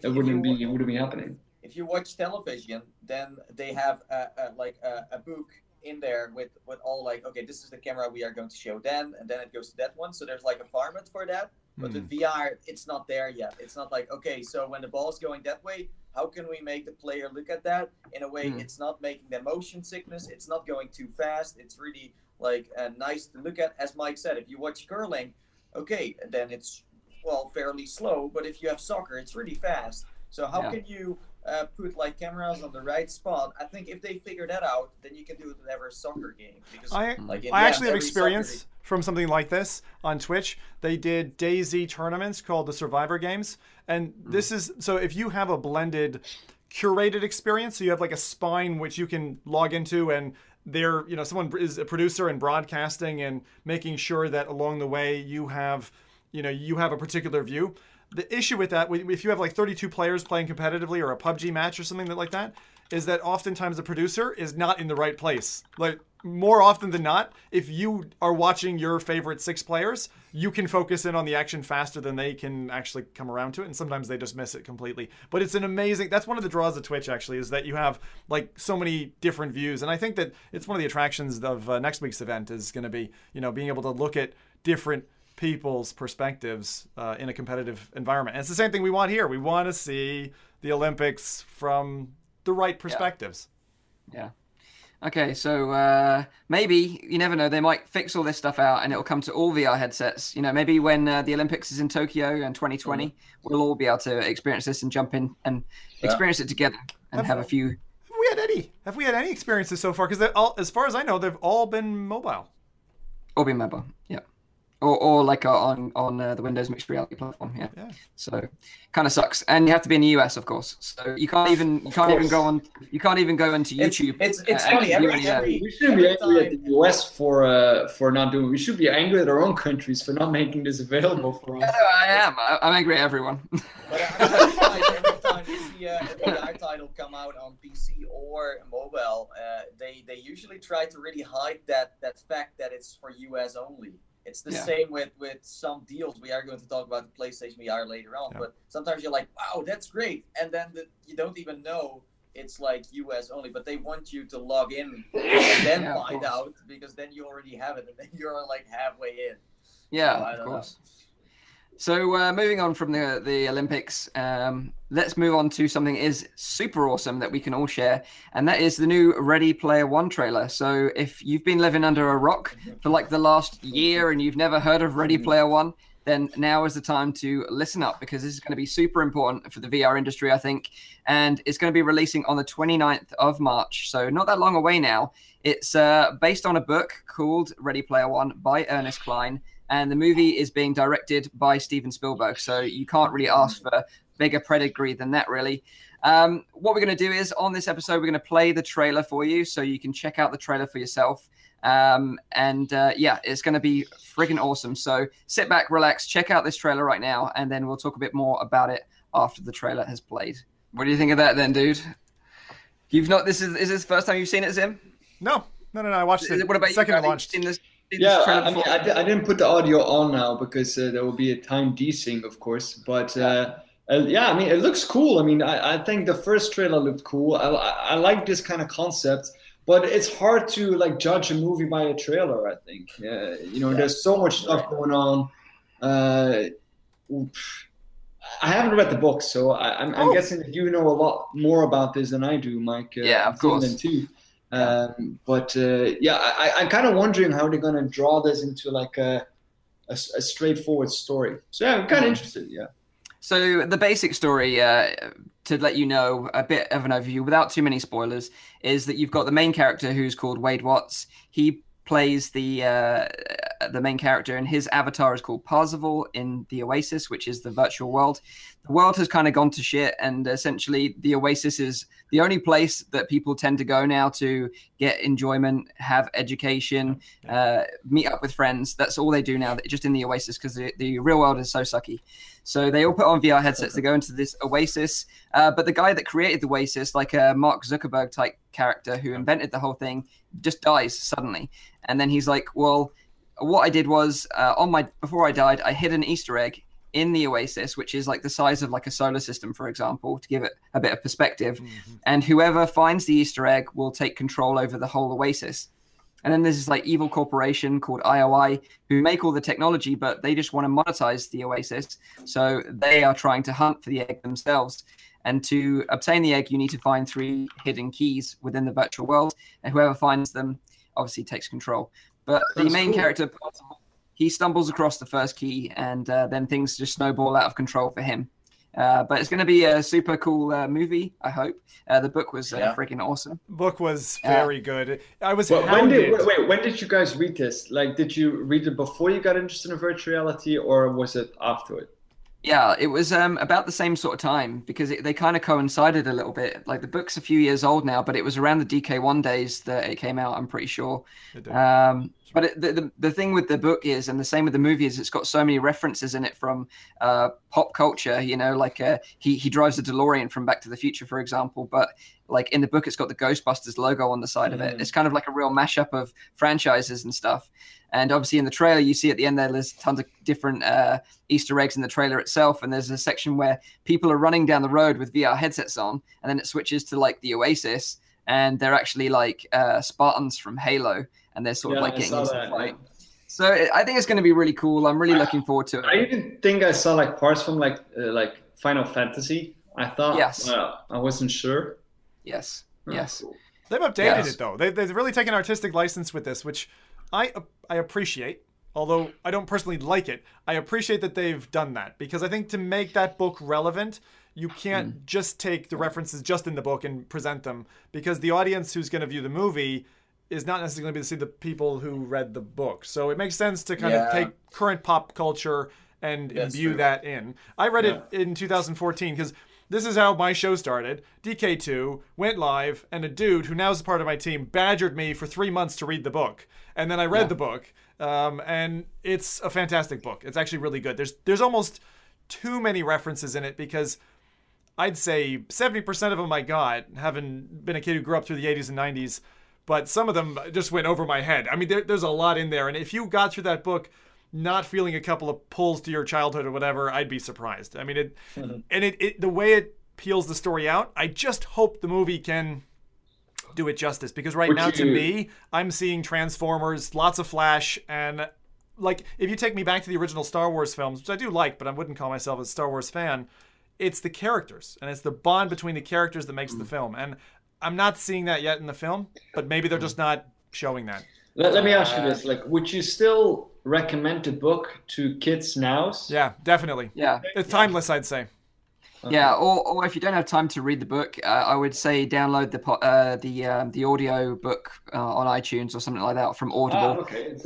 wouldn't be happening. if you watch television, then they have a book in there with all like, okay, this is the camera we are going to show then, and then it goes to that one. So there's like a format for that. But with VR, it's not there yet. It's not like, okay, so when the ball's going that way, how can we make the player look at that? In a way, it's not making them motion sickness. It's not going too fast. It's really like nice to look at. As Mike said, if you watch curling, okay, then it's, well, fairly slow. But if you have soccer, it's really fast. So how can you put like cameras on the right spot? I think if they figure that out, then you can do it with every soccer game. Because I actually have experience from something like this on Twitch. They did DayZ tournaments called the Survivor Games. And this is, so if you have a blended curated experience, so you have like a spine which you can log into, and they're, you know, someone is a producer and broadcasting and making sure that along the way you have, you know, you have a particular view. The issue with that, if you have like 32 players playing competitively or a PUBG match or something like that, is that oftentimes the producer is not in the right place. Like, more often than not, if you are watching your favorite 6 players, you can focus in on the action faster than they can actually come around to it, and sometimes they just miss it completely. But it's an amazing, that's one of the draws of Twitch, actually, is that you have like so many different views. And I think that it's one of the attractions of next week's event is going to be, you know, being able to look at different people's perspectives in a competitive environment. And it's the same thing we want here. We want to see the Olympics from the right perspectives. Yeah. Okay, so maybe, you never know, they might fix all this stuff out and it'll come to all VR headsets. You know, maybe when the Olympics is in Tokyo in 2020, we'll all be able to experience this and jump in and experience it together and have a few. Have we had any experiences so far? Because as far as I know, they've all been mobile. All been mobile, yeah. Or like on the Windows Mixed Reality platform, yeah. So, kind of sucks, and you have to be in the US, of course. So you can't even go into YouTube. It's funny. We should be angry at the US for not doing. We should be angry at our own countries for not making this available for us. Yeah, no, I am. I'm angry at everyone. But every time you see a VR title come out on PC or mobile, they usually try to really hide that fact that it's for US only. It's the same with some deals. We are going to talk about the PlayStation VR later on, but sometimes you're like, wow, that's great. And then you don't even know it's like US only, but they want you to log in and then find out, because then you already have it and then you're like halfway in. Yeah, so of course. So moving on from the Olympics, let's move on to something that is super awesome that we can all share, and that is the new Ready Player One trailer. So if you've been living under a rock for like the last year and you've never heard of Ready Player One, then now is the time to listen up, because this is going to be super important for the VR industry, I think. And it's going to be releasing on the 29th of March, so not that long away now. It's based on a book called Ready Player One by Ernest Cline, and the movie is being directed by Steven Spielberg. So you can't really ask for bigger pedigree than that, really. What we're going to do is, on this episode, we're going to play the trailer for you so you can check out the trailer for yourself. It's going to be friggin' awesome. So sit back, relax, check out this trailer right now, and then we'll talk a bit more about it after the trailer has played. What do you think of that then, dude? Is this the first time you've seen it, Zim? No. I watched it. What about second you? I watched it. Yeah, I mean, I didn't put the audio on now because there will be a time desync, of course. But I mean, it looks cool. I mean, I think the first trailer looked cool. I like this kind of concept, but it's hard to like judge a movie by a trailer, I think. There's so much stuff going on. I haven't read the book, so I'm guessing that you know a lot more about this than I do, Mike. Yeah, of course. Too. I'm kind of wondering how they're going to draw this into like a straightforward story. So yeah, I'm kind of interested. Yeah. So the basic story, to let you know a bit of an overview without too many spoilers, is that you've got the main character who's called Wade Watts. He plays the main character, and his avatar is called Parzival in the Oasis, which is the virtual world. The world has kind of gone to shit, and essentially the Oasis is the only place that people tend to go now to get enjoyment, have education, meet up with friends. That's all they do now, just in the Oasis, because the real world is so sucky. So they all put on VR headsets to go into this Oasis. But the guy that created the Oasis, like a Mark Zuckerberg type character who invented the whole thing, just dies suddenly. And then he's like, well, what I did was, before I died, I hid an Easter egg in the Oasis, which is like the size of like a solar system, for example, to give it a bit of perspective. Mm-hmm. And whoever finds the Easter egg will take control over the whole Oasis. And then there's this like evil corporation called IOI who make all the technology, but they just want to monetize the Oasis. So they are trying to hunt for the egg themselves. And to obtain the egg, you need to find 3 hidden keys within the virtual world. And whoever finds them obviously takes control. But the main character, he stumbles across the first key, and then things just snowball out of control for him. But it's going to be a super cool movie, I hope. The book was freaking awesome. Book was very good. I was when did you guys read this? Like, did you read it before you got interested in virtual reality, or was it afterward? Yeah, it was about the same sort of time, because they kind of coincided a little bit. Like, the book's a few years old now, but it was around the DK1 days that it came out, I'm pretty sure. But the thing with the book is, and the same with the movie, is it's got so many references in it from pop culture, you know, like he drives a DeLorean from Back to the Future, for example. But like in the book, it's got the Ghostbusters logo on the side of it. It's kind of like a real mashup of franchises and stuff. And obviously in the trailer, you see at the end there's tons of different Easter eggs in the trailer itself. And there's a section where people are running down the road with VR headsets on, and then it switches to like the Oasis. And they're actually like Spartans from Halo, and they're sort of like getting into the fight. So I think it's going to be really cool. I'm really looking forward to it. I even think I saw like parts from like Final Fantasy. I thought, well, I wasn't sure. Yes, yes. Cool. They've updated it though. They've really taken artistic license with this, which I appreciate. Although I don't personally like it, I appreciate that they've done that, because I think to make that book relevant, you can't just take the references just in the book and present them, because the audience who's going to view the movie is not necessarily going to be to see the people who read the book. So it makes sense to kind of take current pop culture and imbue that in. I read it in 2014 because this is how my show started. DK2 went live, and a dude who now is a part of my team badgered me for 3 months to read the book. And then I read the book, and it's a fantastic book. It's actually really good. There's almost too many references in it, because I'd say 70% of them I got, having been a kid who grew up through the 80s and 90s, but some of them just went over my head. I mean, there's a lot in there, and if you got through that book not feeling a couple of pulls to your childhood or whatever, I'd be surprised. I mean, it the way it peels the story out, I just hope the movie can do it justice, because to me, I'm seeing Transformers, lots of Flash, and like if you take me back to the original Star Wars films, which I do like, but I wouldn't call myself a Star Wars fan, it's the characters, and it's the bond between the characters that makes the film. And I'm not seeing that yet in the film, but maybe they're just not showing that. Let me ask you this. Like, would you still recommend the book to kids now? Yeah, definitely. Yeah. It's timeless, I'd say. Yeah, or if you don't have time to read the book, I would say download the audio book on iTunes or something like that from Audible. Oh, okay. It's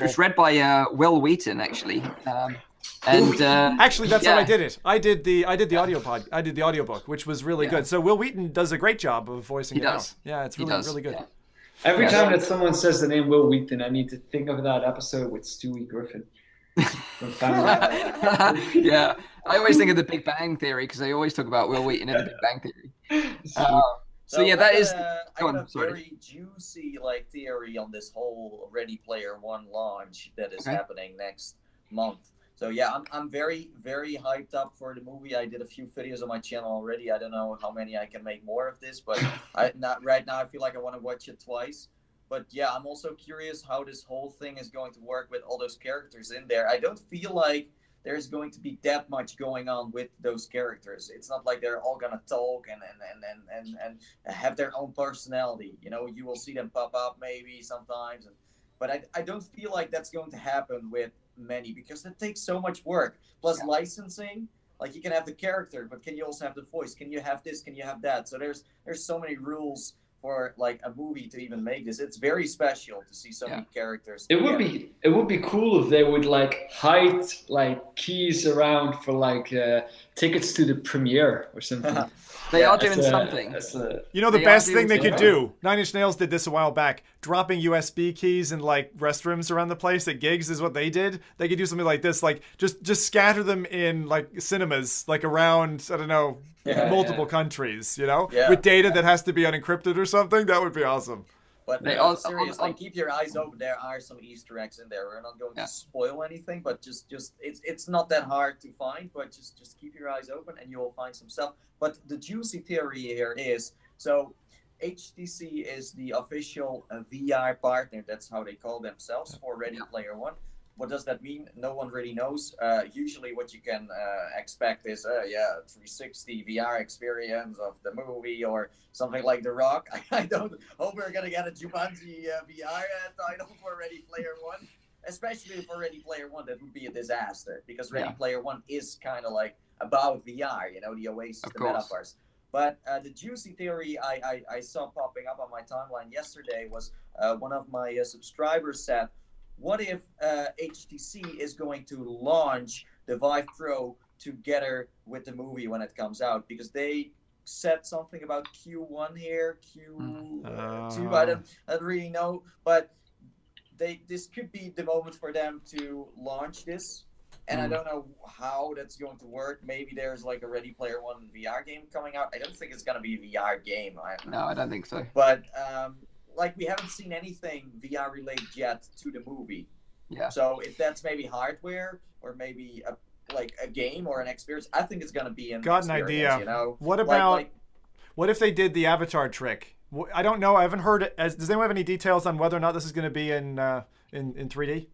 it's read by Will Wheaton, actually. And actually, that's how I did it. I did the audio pod. I did the audiobook, which was really good. So Will Wheaton does a great job of voicing it out. Yeah, it's really good. Yeah. Every time that someone says the name Will Wheaton, I need to think of that episode with Stewie Griffin. Yeah, I always think of The Big Bang Theory, because they always talk about Will Wheaton in The Big Bang Theory. So yeah, that is. I got a very juicy like theory on this whole Ready Player One launch that is happening next month. So yeah, I'm very, very hyped up for the movie. I did a few videos on my channel already. I don't know how many I can make more of this, but right now I feel like I want to watch it twice. But yeah, I'm also curious how this whole thing is going to work with all those characters in there. I don't feel like there's going to be that much going on with those characters. It's not like they're all going to talk and have their own personality. You know, you will see them pop up maybe sometimes. But I don't feel like that's going to happen with many, because it takes so much work, plus licensing. Like, you can have the character, but can you also have the voice? Can you have this? Can you have that? So there's so many rules for like a movie to even make this. It's very special to see so many characters. It would be cool if they would like hide like keys around for like tickets to the premiere or something. They are doing something. You know, the best thing they could do, Nine Inch Nails did this a while back, dropping USB keys in like restrooms around the place at gigs is what they did. They could do something like this, like just scatter them in like cinemas, like around, I don't know, multiple countries, you know, with data that has to be unencrypted or something. That would be awesome. But seriously, keep your eyes open. There are some Easter eggs in there. We're not going to spoil anything, but it's not that hard to find. But just keep your eyes open, and you will find some stuff. But the juicy theory here is so. HTC is the official VR partner. That's how they call themselves for Ready Player One. What does that mean? No one really knows. Usually what you can expect is, 360 VR experience of the movie or something like The Rock. I don't hope we're going to get a Jumanji VR title for Ready Player One. Especially for Ready Player One, that would be a disaster because Ready Player One is kind of like about VR, you know, the Oasis, the metaverse. But the juicy theory I saw popping up on my timeline yesterday was one of my subscribers said, what if HTC is going to launch the Vive Pro together with the movie when it comes out? Because they said something about Q1 here, Q2, I don't really know. But this could be the moment for them to launch this. And I don't know how that's going to work. Maybe there's like a Ready Player One VR game coming out. I don't think it's going to be a VR game. No, I don't think so. But we haven't seen anything VR related yet to the movie. Yeah. So if that's maybe hardware or maybe a game or an experience, I think it's going to be an experience. Got an idea. You know? What about what if they did the Avatar trick? I don't know. I haven't heard. Does anyone have any details on whether or not this is going to be in 3D?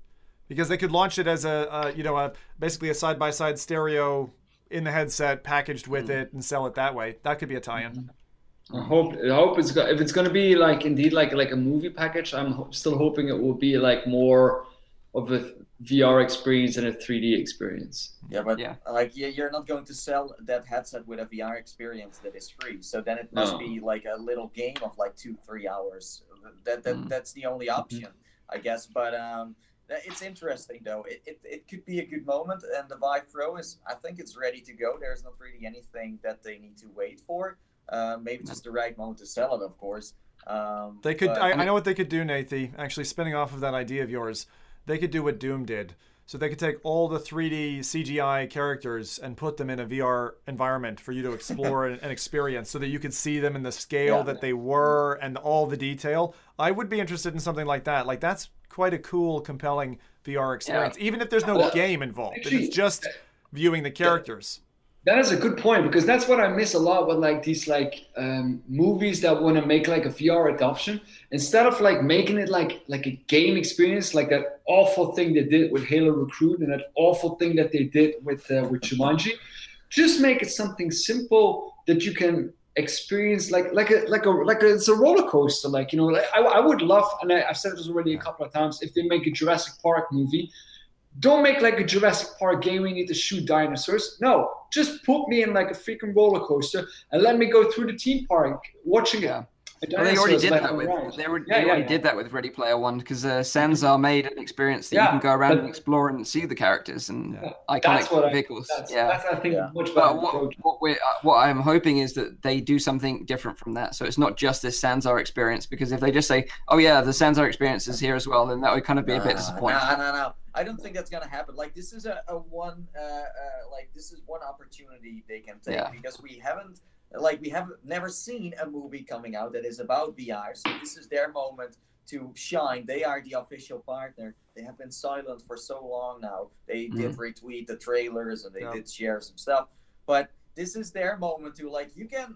Because they could launch it as basically a side-by-side stereo in the headset packaged with it and sell it that way. That could be a tie-in. I hope if it's going to be indeed like a movie package, I'm still hoping it will be like more of a VR experience and a 3D experience. Yeah, but you're not going to sell that headset with a VR experience that is free. So then it must be like a little game of 2-3 hours. That's the only option, I guess. But it's interesting, though. It could be a good moment, and the Vive Pro is, I think, it's ready to go. There's not really anything that they need to wait for. Maybe just the right moment to sell it, of course. They could. I know what they could do, Nathie. Actually, spinning off of that idea of yours, they could do what Doom did. So they could take all the 3D CGI characters and put them in a VR environment for you to explore and experience so that you could see them in the scale that they were and all the detail. I would be interested in something like that. Like, that's quite a cool, compelling VR experience, even if there's no game involved. Actually, it's just viewing the characters. That is a good point, because that's what I miss a lot with these movies that want to make a VR adoption. Instead of making it like a game experience, like that awful thing they did with Halo Recruit and that awful thing that they did with Jumanji, just make it something simple that you can experience it's a roller coaster. I would love, and I've said this already a couple of times, if they make a Jurassic Park movie, don't make a Jurassic Park game where you need to shoot dinosaurs. No, just put me in a freaking roller coaster and let me go through the theme park watching it. Well, they already did that with Ready Player One, because Sansa made an experience that you can go around and explore and see the characters and iconic vehicles. What I'm hoping is that they do something different from that. So it's not just this Sansa experience, because if they just say, oh yeah, the Sansa experience is here as well, then that would kind of be a bit disappointing. No. I don't think that's gonna happen. This is one opportunity they can take, because we have never seen a movie coming out that is about VR, so this is their moment to shine. They are the official partner. They have been silent for so long now. They did retweet the trailers and they did share some stuff, but this is their moment to you can,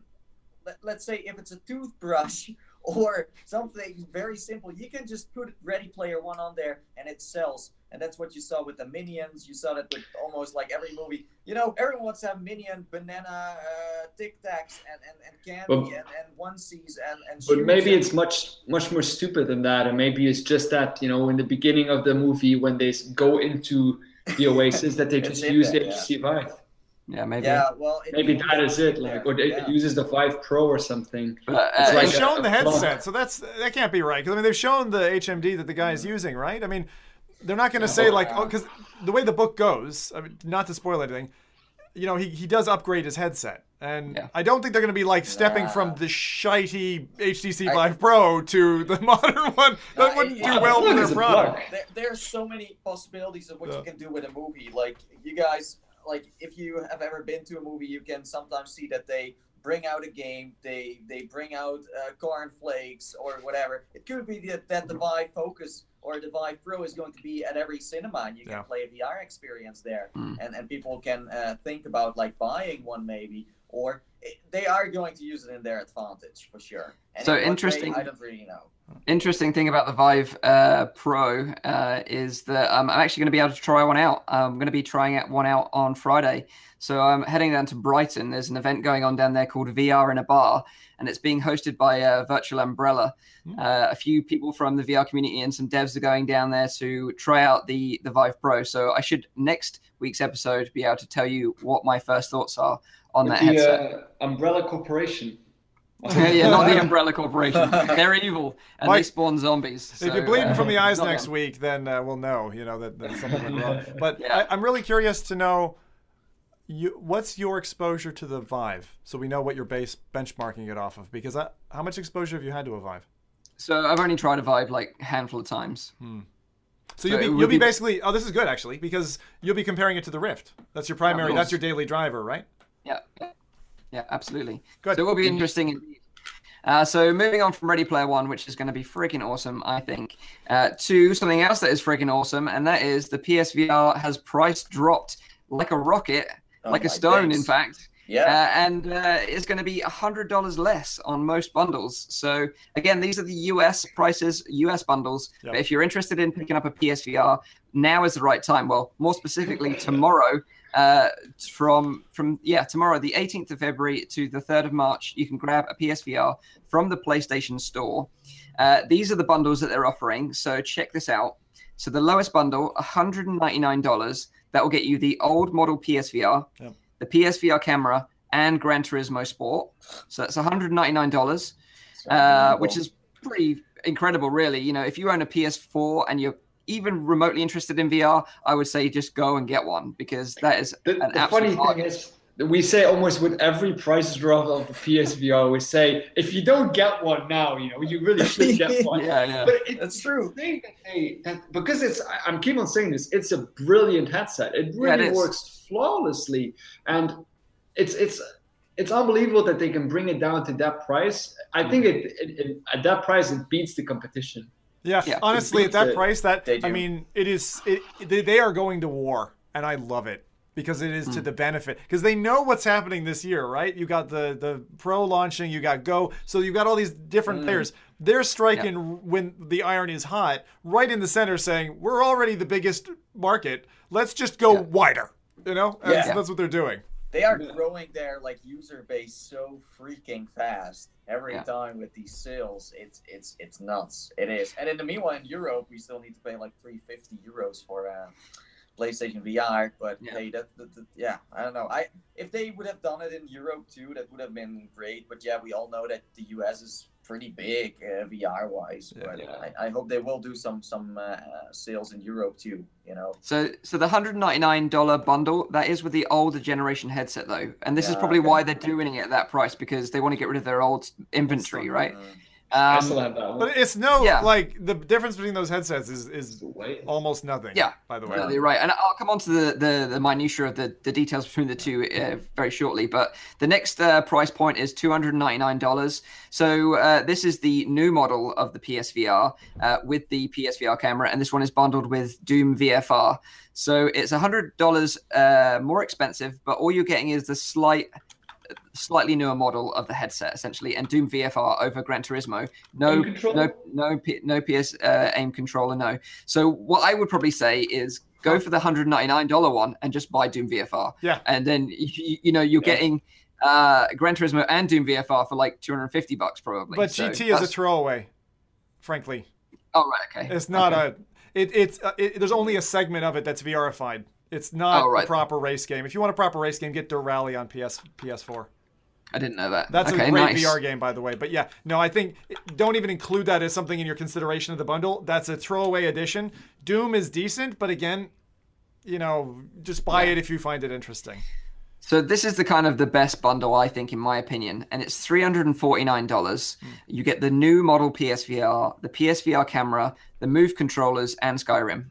let's say if it's a toothbrush or something very simple, you can just put Ready Player One on there and it sells. And that's what you saw with the Minions. You saw that with almost every movie. You know, everyone wants to have Minion, banana, Tic Tacs, and candy, and onesies, and shoes. But maybe it's much more stupid than that. And maybe it's just that, in the beginning of the movie, when they go into the Oasis, that they just use the HTC Vive. Yeah, maybe. Yeah, well, maybe that is it. Or it uses the Vive Pro or something. It's they've shown the headset, so that can't be right. Because they've shown the HMD that the guy is using, right? I mean, they're not going to say because the way the book goes, I mean, not to spoil anything, he does upgrade his headset, and I don't think they're going to be stepping from the shitey HTC Vive Pro to the modern one. That wouldn't do well for their product. There are so many possibilities of what you can do with a movie. You guys, if you have ever been to a movie, you can sometimes see that they bring out a game, they bring out cornflakes or whatever. It could be that the Vive Focus or the Vive Pro is going to be at every cinema, and you can play a VR experience there, and people can think about like buying one maybe, or they are going to use it in their advantage for sure. And so interesting. Way, I don't really know. Interesting thing about the Vive Pro is that I'm actually going to be able to try one out. I'm going to be trying one out on Friday. So I'm heading down to Brighton. There's an event going on down there called VR in a Bar, and it's being hosted by Virtual Umbrella. A few people from the VR community and some devs are going down there to try out the Vive Pro. So I should, next week's episode, be able to tell you what my first thoughts are on that headset. Umbrella Corporation. Yeah, not the Umbrella Corporation. They're evil, and Mike, they spawn zombies. So, if you're bleeding from the eyes next week, then we'll know, you know, that something went wrong. But I'm really curious to know, what's your exposure to the Vive, so we know what you're benchmarking it off of? Because how much exposure have you had to a Vive? So I've only tried a Vive like a handful of times. So you'll be basically, oh, this is good actually, because you'll be comparing it to the Rift. That's your primary. That's your daily driver, right? Yeah. Yeah, absolutely. Good. So it will be interesting indeed. So moving on from Ready Player One, which is going to be freaking awesome, I think, to something else that is freaking awesome, and that is the PSVR has price dropped like a rocket, like a stone, in fact. Yeah. And it's going to be $100 less on most bundles. So again, these are the US prices, US bundles. Yep. But if you're interested in picking up a PSVR, now is the right time. Well, more specifically, tomorrow. Tomorrow, the 18th of February to the 3rd of March, you can grab a PSVR from the PlayStation Store. These are the bundles that they're offering, so check this out. So the lowest bundle, $199, that will get you the old model PSVR, the PSVR camera, and Gran Turismo Sport. So that's $199, which is pretty incredible, really. You know, if you own a PS4 and you're even remotely interested in VR, I would say just go and get one, because that is the funny thing is that we say almost with every price drop of the PSVR, we say if you don't get one now, you know, you really should get one. But that's true. Because it's, I'm keep on saying this, it's a brilliant headset. It really works flawlessly, and it's unbelievable that they can bring it down to that price. I think it at that price it beats the competition. Yeah, honestly, at that price, I mean, it is. They are going to war, and I love it because it is to the benefit. Because they know what's happening this year, right? You got the Pro launching, you got Go, so you got all these different players. They're striking when the iron is hot, right in the center, saying we're already the biggest market. Let's just go wider. You know, that's what they're doing. They are growing their like user base so freaking fast every time with these sales. It's nuts. It is. And in the meanwhile, in Europe, we still need to pay like €350 for PlayStation VR. But hey, I don't know. If they would have done it in Europe too, that would have been great. But yeah, we all know that the US is pretty big VR wise. But I hope they will do some sales in Europe too, you know. So the $199 bundle, that is with the older generation headset though, and this is probably why they're doing it at that price, because they want to get rid of their old inventory, right? I still have that one. But it's like the difference between those headsets is almost nothing. Yeah, by the way, you're right. And I'll come on to the minutiae of the details between the two very shortly. But the next price point is $299. So this is the new model of the PSVR with the PSVR camera, and this one is bundled with Doom VFR. So it's $100 more expensive, but all you're getting is the slightly newer model of the headset, essentially, and Doom VFR over Gran Turismo. No PS aim controller, no. So what I would probably say is go for the $199 one and just buy Doom VFR. Yeah. And then, you know, you're getting Gran Turismo and Doom VFR for like $250 probably. But so GT is a throwaway, frankly. Oh, right, okay. It's not there's only a segment of it that's VRified. It's not a proper race game. If you want a proper race game, get Dirt Rally on PS4. I didn't know that. That's a great VR game, by the way. But yeah, no, I think don't even include that as something in your consideration of the bundle. That's a throwaway edition. Doom is decent, but again, you know, just buy it if you find it interesting. So this is the kind of the best bundle, I think, in my opinion, and it's $349. You get the new model PSVR, the PSVR camera, the Move controllers, and Skyrim.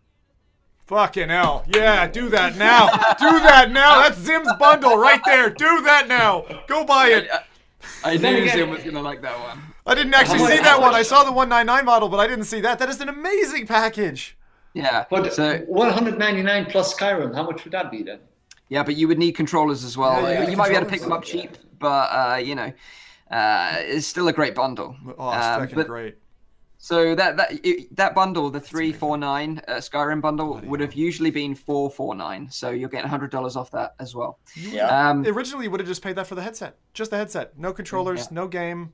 Fucking hell. Yeah, do that now. That's Zim's bundle right there. Do that now. Go buy it. I knew Zim was going to like that one. I didn't actually see that one. I saw the 199 model, but I didn't see that. That is an amazing package. Yeah. But so, 199 plus Skyrim, how much would that be then? Yeah, but you would need controllers as well. Yeah, you might be able to pick them up cheap, but, you know, it's still a great bundle. Oh, it's fucking great. So that bundle, the 349 Skyrim bundle, would have usually been 449. So you're getting $100 off that as well. Yeah. Originally, you would have just paid that for the headset, just the headset, no controllers, no game.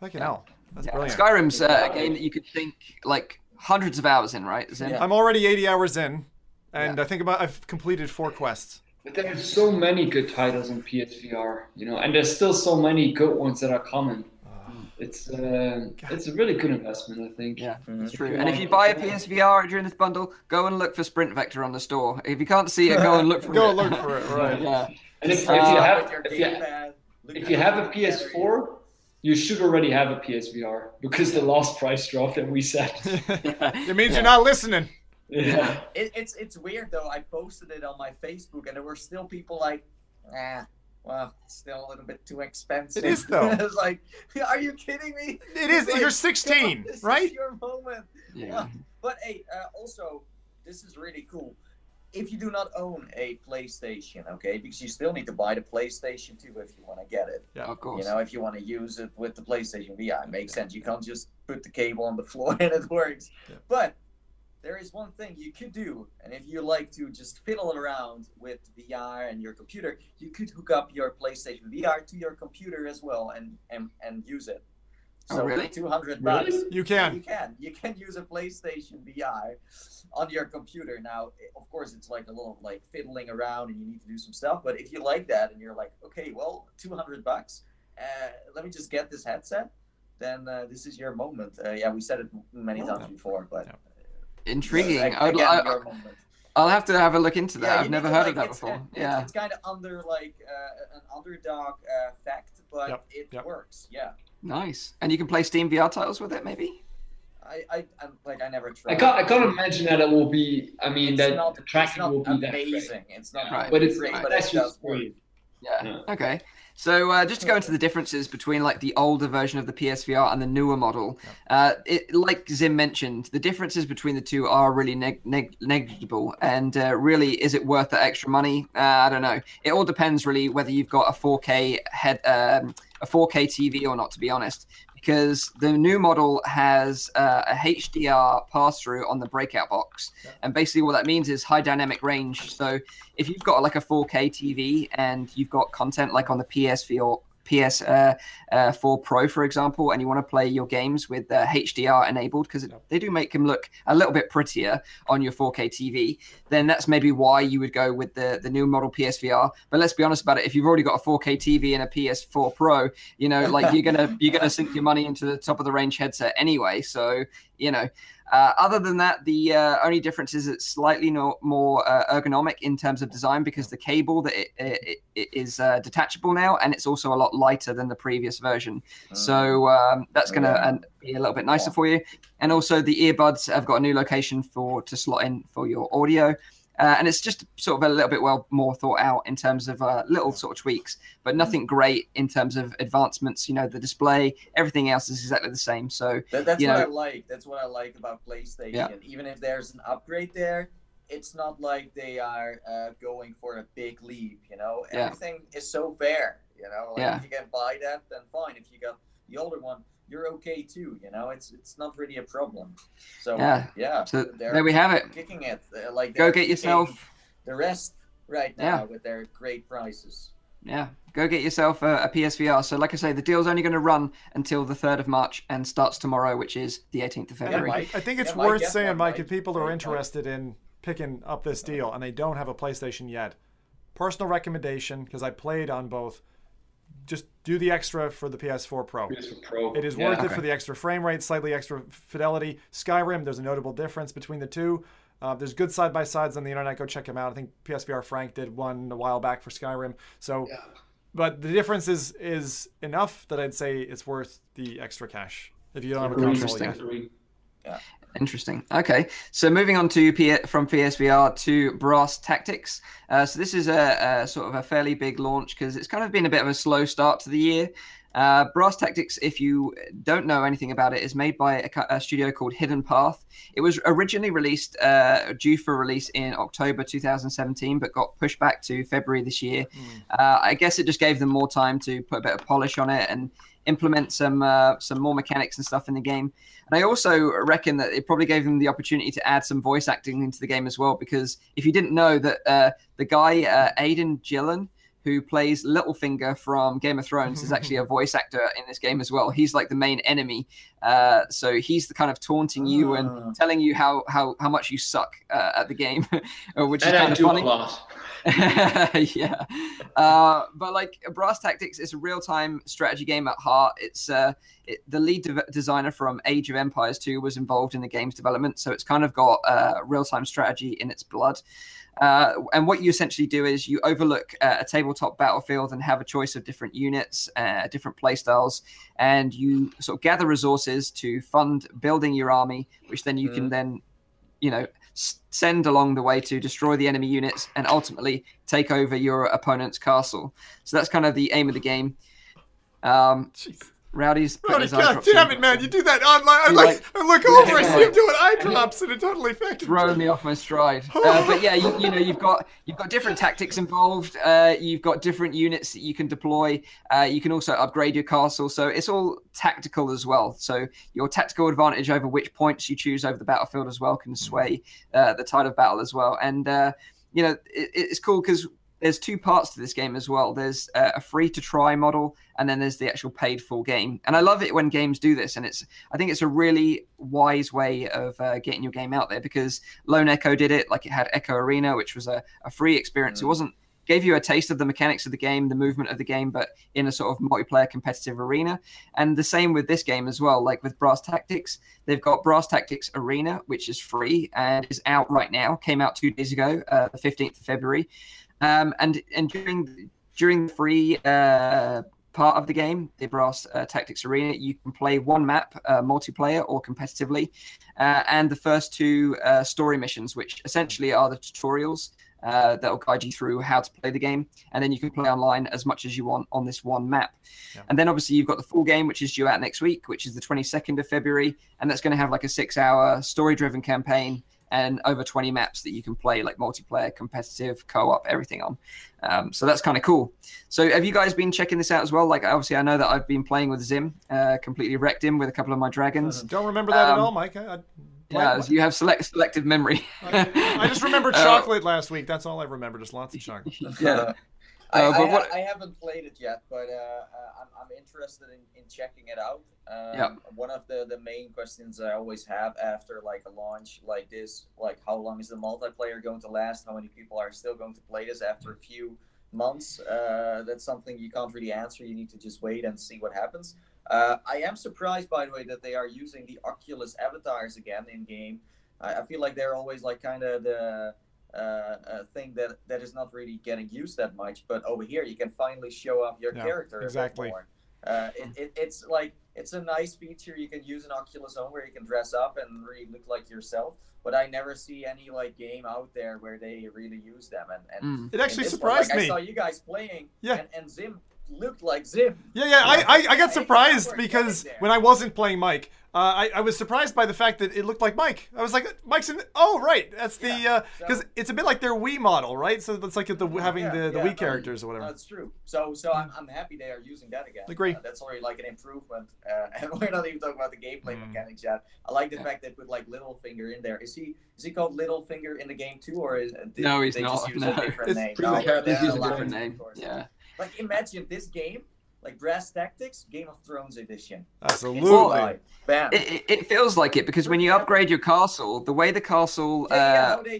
Fucking hell, that's brilliant. Skyrim's a game that you could think like hundreds of hours in, right? Yeah. I'm already 80 hours in, and I think I've completed 4 quests. But there are so many good titles in PSVR, you know, and there's still so many good ones that are common. It's a really good investment, I think. Yeah, that's true. And if you buy a PSVR during this bundle, go and look for Sprint Vector on the store. If you can't see it, go and look for it. Go look for it, right? Yeah. And if you have a PS4, you should already have a PSVR because the last price dropped and we set. It means you're not listening. Yeah. It's weird though. I posted it on my Facebook, and there were still people like, well, it's still a little bit too expensive. It is, though. I was like, are you kidding me? It is. Like, you're 16, this right? Is your moment. Yeah. But hey, also, this is really cool. If you do not own a PlayStation, okay, because you still need to buy the PlayStation 2 if you want to get it. Yeah, of course. You know, if you want to use it with the PlayStation VR, it makes sense. You can't just put the cable on the floor and it works. Yeah. But there is one thing you could do, and if you like to just fiddle around with VR and your computer, you could hook up your PlayStation VR to your computer as well and use it. So really? $200. Really? You can use a PlayStation VR on your computer. Now, of course, it's like a little like fiddling around, and you need to do some stuff. But if you like that, and you're like, okay, well, $200. Let me just get this headset. Then this is your moment. We said it many times before, but. Yeah. Intriguing. So, I'll have to have a look into that. I've never heard of that before. It's kind of under like an underdog fact, but it works. Yeah. Nice. And you can play Steam VR titles with it, maybe. I never tried. I can't imagine that it will be. I mean, the tracking will be amazing. It's not right, but it's great. But that's just great. Yeah. Okay. So just to go into the differences between like the older version of the PSVR and the newer model, like Zim mentioned, the differences between the two are really negligible. And really, is it worth the extra money? I don't know. It all depends really whether you've got a 4K a 4K TV or not, to be honest, because the new model has a HDR pass-through on the breakout box. And basically what that means is high dynamic range. So if you've got like a 4K TV and you've got content like on the PS4 Pro, for example, and you want to play your games with HDR enabled, because they do make them look a little bit prettier on your 4K TV, then that's maybe why you would go with the new model PSVR. But let's be honest about it, if you've already got a 4K TV and a PS4 Pro, you know, like you're gonna sink your money into the top of the range headset anyway. So you know. Other than that, the only difference is it's slightly more ergonomic in terms of design, because the cable that it is detachable now, and it's also a lot lighter than the previous version. So that's going to be a little bit nicer for you. And also the earbuds have got a new location to slot in for your audio. And it's just sort of a little bit more thought out in terms of little sort of tweaks, but nothing great in terms of advancements. You know, the display, everything else is exactly the same. So I like. That's what I like about PlayStation. Yeah. Even if there's an upgrade there, it's not like they are going for a big leap. You know, everything is so fair. You know, like if you can buy that, then fine. If you got the older one, you're okay too, you know. It's not really a problem. So so there we have it. Kicking it like go get yourself the rest right now with their great prices. Yeah, go get yourself a PSVR. So like I say, the deal's only going to run until the 3rd of March and starts tomorrow, which is the 18th of February. Yeah, I think it's worth saying, Mike, if people are interested in picking up this deal and they don't have a PlayStation yet, personal recommendation, because I played on both. Just do the extra for the PS4 Pro. It is worth it for the extra frame rate, slightly extra fidelity. Skyrim, there's a notable difference between the two. There's good side-by-sides on the internet. Go check them out. I think PSVR Frank did one a while back for Skyrim. So, but the difference is enough that I'd say it's worth the extra cash if you don't have a console yet. Yeah. Interesting. Okay, so moving on to from PSVR to Brass Tactics. So this is a sort of a fairly big launch because it's kind of been a bit of a slow start to the year. Brass Tactics, if you don't know anything about it, is made by a studio called Hidden Path. It was originally released, due for release in October 2017, but got pushed back to February this year. I guess it just gave them more time to put a bit of polish on it and implement some more mechanics and stuff in the game. And I also reckon that it probably gave them the opportunity to add some voice acting into the game as well, because if you didn't know that the guy, Aidan Gillen, who plays Littlefinger from Game of Thrones, is actually a voice actor in this game as well. He's like the main enemy. So he's the kind of taunting you and telling you how much you suck at the game, which is kind of funny. Yeah. But like Brass Tactics is a real-time strategy game at heart. It's the lead designer from Age of Empires 2 was involved in the game's development. So it's kind of got real-time strategy in its blood. And what you essentially do is you overlook a tabletop battlefield and have a choice of different units, different play styles, and you sort of gather resources to fund building your army, which then you can then, you know, send along the way to destroy the enemy units and ultimately take over your opponent's castle. So that's kind of the aim of the game. Rowdy, God damn it, man! You do that. I look over and see him doing eye drops, and it totally affected me. Throw me off my stride. But yeah, you know, you've got different tactics involved. You've got different units that you can deploy. You can also upgrade your castle, so it's all tactical as well. So your tactical advantage over which points you choose over the battlefield as well can sway the tide of battle as well. And you know, it's cool because there's two parts to this game as well. There's a free to try model, and then there's the actual paid for game. And I love it when games do this. And I think it's a really wise way of getting your game out there, because Lone Echo did it. Like, it had Echo Arena, which was a free experience. It gave you a taste of the mechanics of the game, the movement of the game, but in a sort of multiplayer competitive arena. And the same with this game as well. Like with Brass Tactics, they've got Brass Tactics Arena, which is free and is out right now. Came out 2 days ago, the 15th of February. And during the free part of the game, the Brass Tactics Arena, you can play one map, multiplayer or competitively, and the first two story missions, which essentially are the tutorials that will guide you through how to play the game. And then you can play online as much as you want on this one map. Yeah. And then obviously you've got the full game, which is due out next week, which is the 22nd of February. And that's going to have like a 6-hour story-driven campaign and over 20 maps that you can play, like multiplayer, competitive, co-op, everything on. So that's kind of cool. So have you guys been checking this out as well? Like, obviously, I know that I've been playing with Zim, completely wrecked him with a couple of my dragons. Don't remember that at all, Mike. Yeah, you have selective memory. I just remembered chocolate last week. That's all I remember, just lots of chocolate. Yeah. I haven't played it yet, but I'm interested in checking it out. One of the main questions I always have after like a launch like this, like how long is the multiplayer going to last? How many people are still going to play this after a few months? That's something you can't really answer. You need to just wait and see what happens. I am surprised, by the way, that they are using the Oculus avatars again in game. I feel like they're always like kind of the thing that is not really getting used that much, but over here you can finally show off your character a bit more. It's like, it's a nice feature. You can use an Oculus One where you can dress up and really look like yourself, but I never see any like game out there where they really use them. And it actually surprised me. I saw you guys playing, and Zim looked like Zim. Yeah. I got surprised because when I wasn't playing Mike, I was surprised by the fact that it looked like Mike. I was like, Mike's in. Oh, right. That's the because it's a bit like their Wii model, right? So it's like having the Wii characters or whatever. That's true. So I'm happy they are using that again. Agree. That's already like an improvement. And we're not even talking about the gameplay mechanics yet. I like the fact they put like Littlefinger in there. Is he called Littlefinger in the game too, or no? He's not. Just use a different name. They use a different name. Yeah. Like, imagine this game. Like Brass Tactics, Game of Thrones edition. Absolutely. Bam. It feels like it, because when you upgrade your castle, the way the castle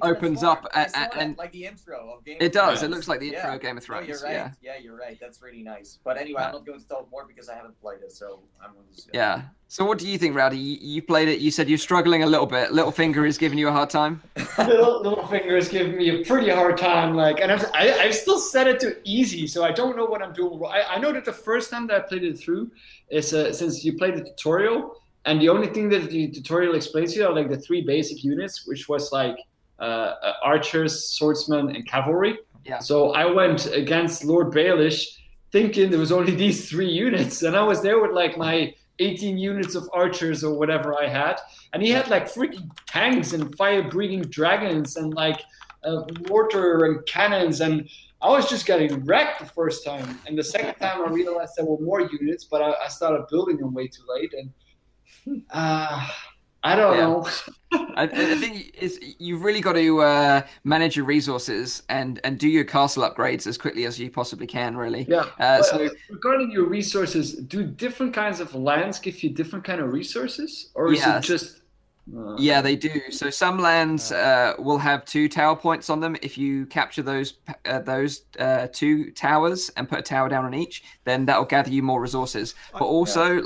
opens up and like the intro of Game of Thrones. It does. It looks like the intro of Game of Thrones. Oh, you're right. Yeah, you're right. That's really nice. But anyway, I'm not going to talk more because I haven't played it, so I'm going to just... Yeah. So what do you think, Rowdy? You played it. You said you're struggling a little bit. Littlefinger is giving you a hard time. Littlefinger is giving me a pretty hard time. Like, and I've still set it to easy, so I don't know what I'm doing. I know that the first time that I played it through is since you play the tutorial, and the only thing that the tutorial explains to you are like the three basic units, which was like archers, swordsmen, and cavalry. So I went against Lord Baelish, thinking there was only these 3 units, and I was there with like my 18 units of archers or whatever I had, and he had like freaking tanks and fire-breathing dragons and like mortar and cannons, and I was just getting wrecked the first time. And the second time I realized there were more units, but I started building them way too late, and I don't know. I think you've really got to manage your resources and do your castle upgrades as quickly as you possibly can, really. Yeah. So regarding your resources, do different kinds of lands give you different kind of resources, or is it just... Yeah, they do. So some lands will have 2 tower points on them. If you capture those 2 towers and put a tower down on each, then that will gather you more resources. But also,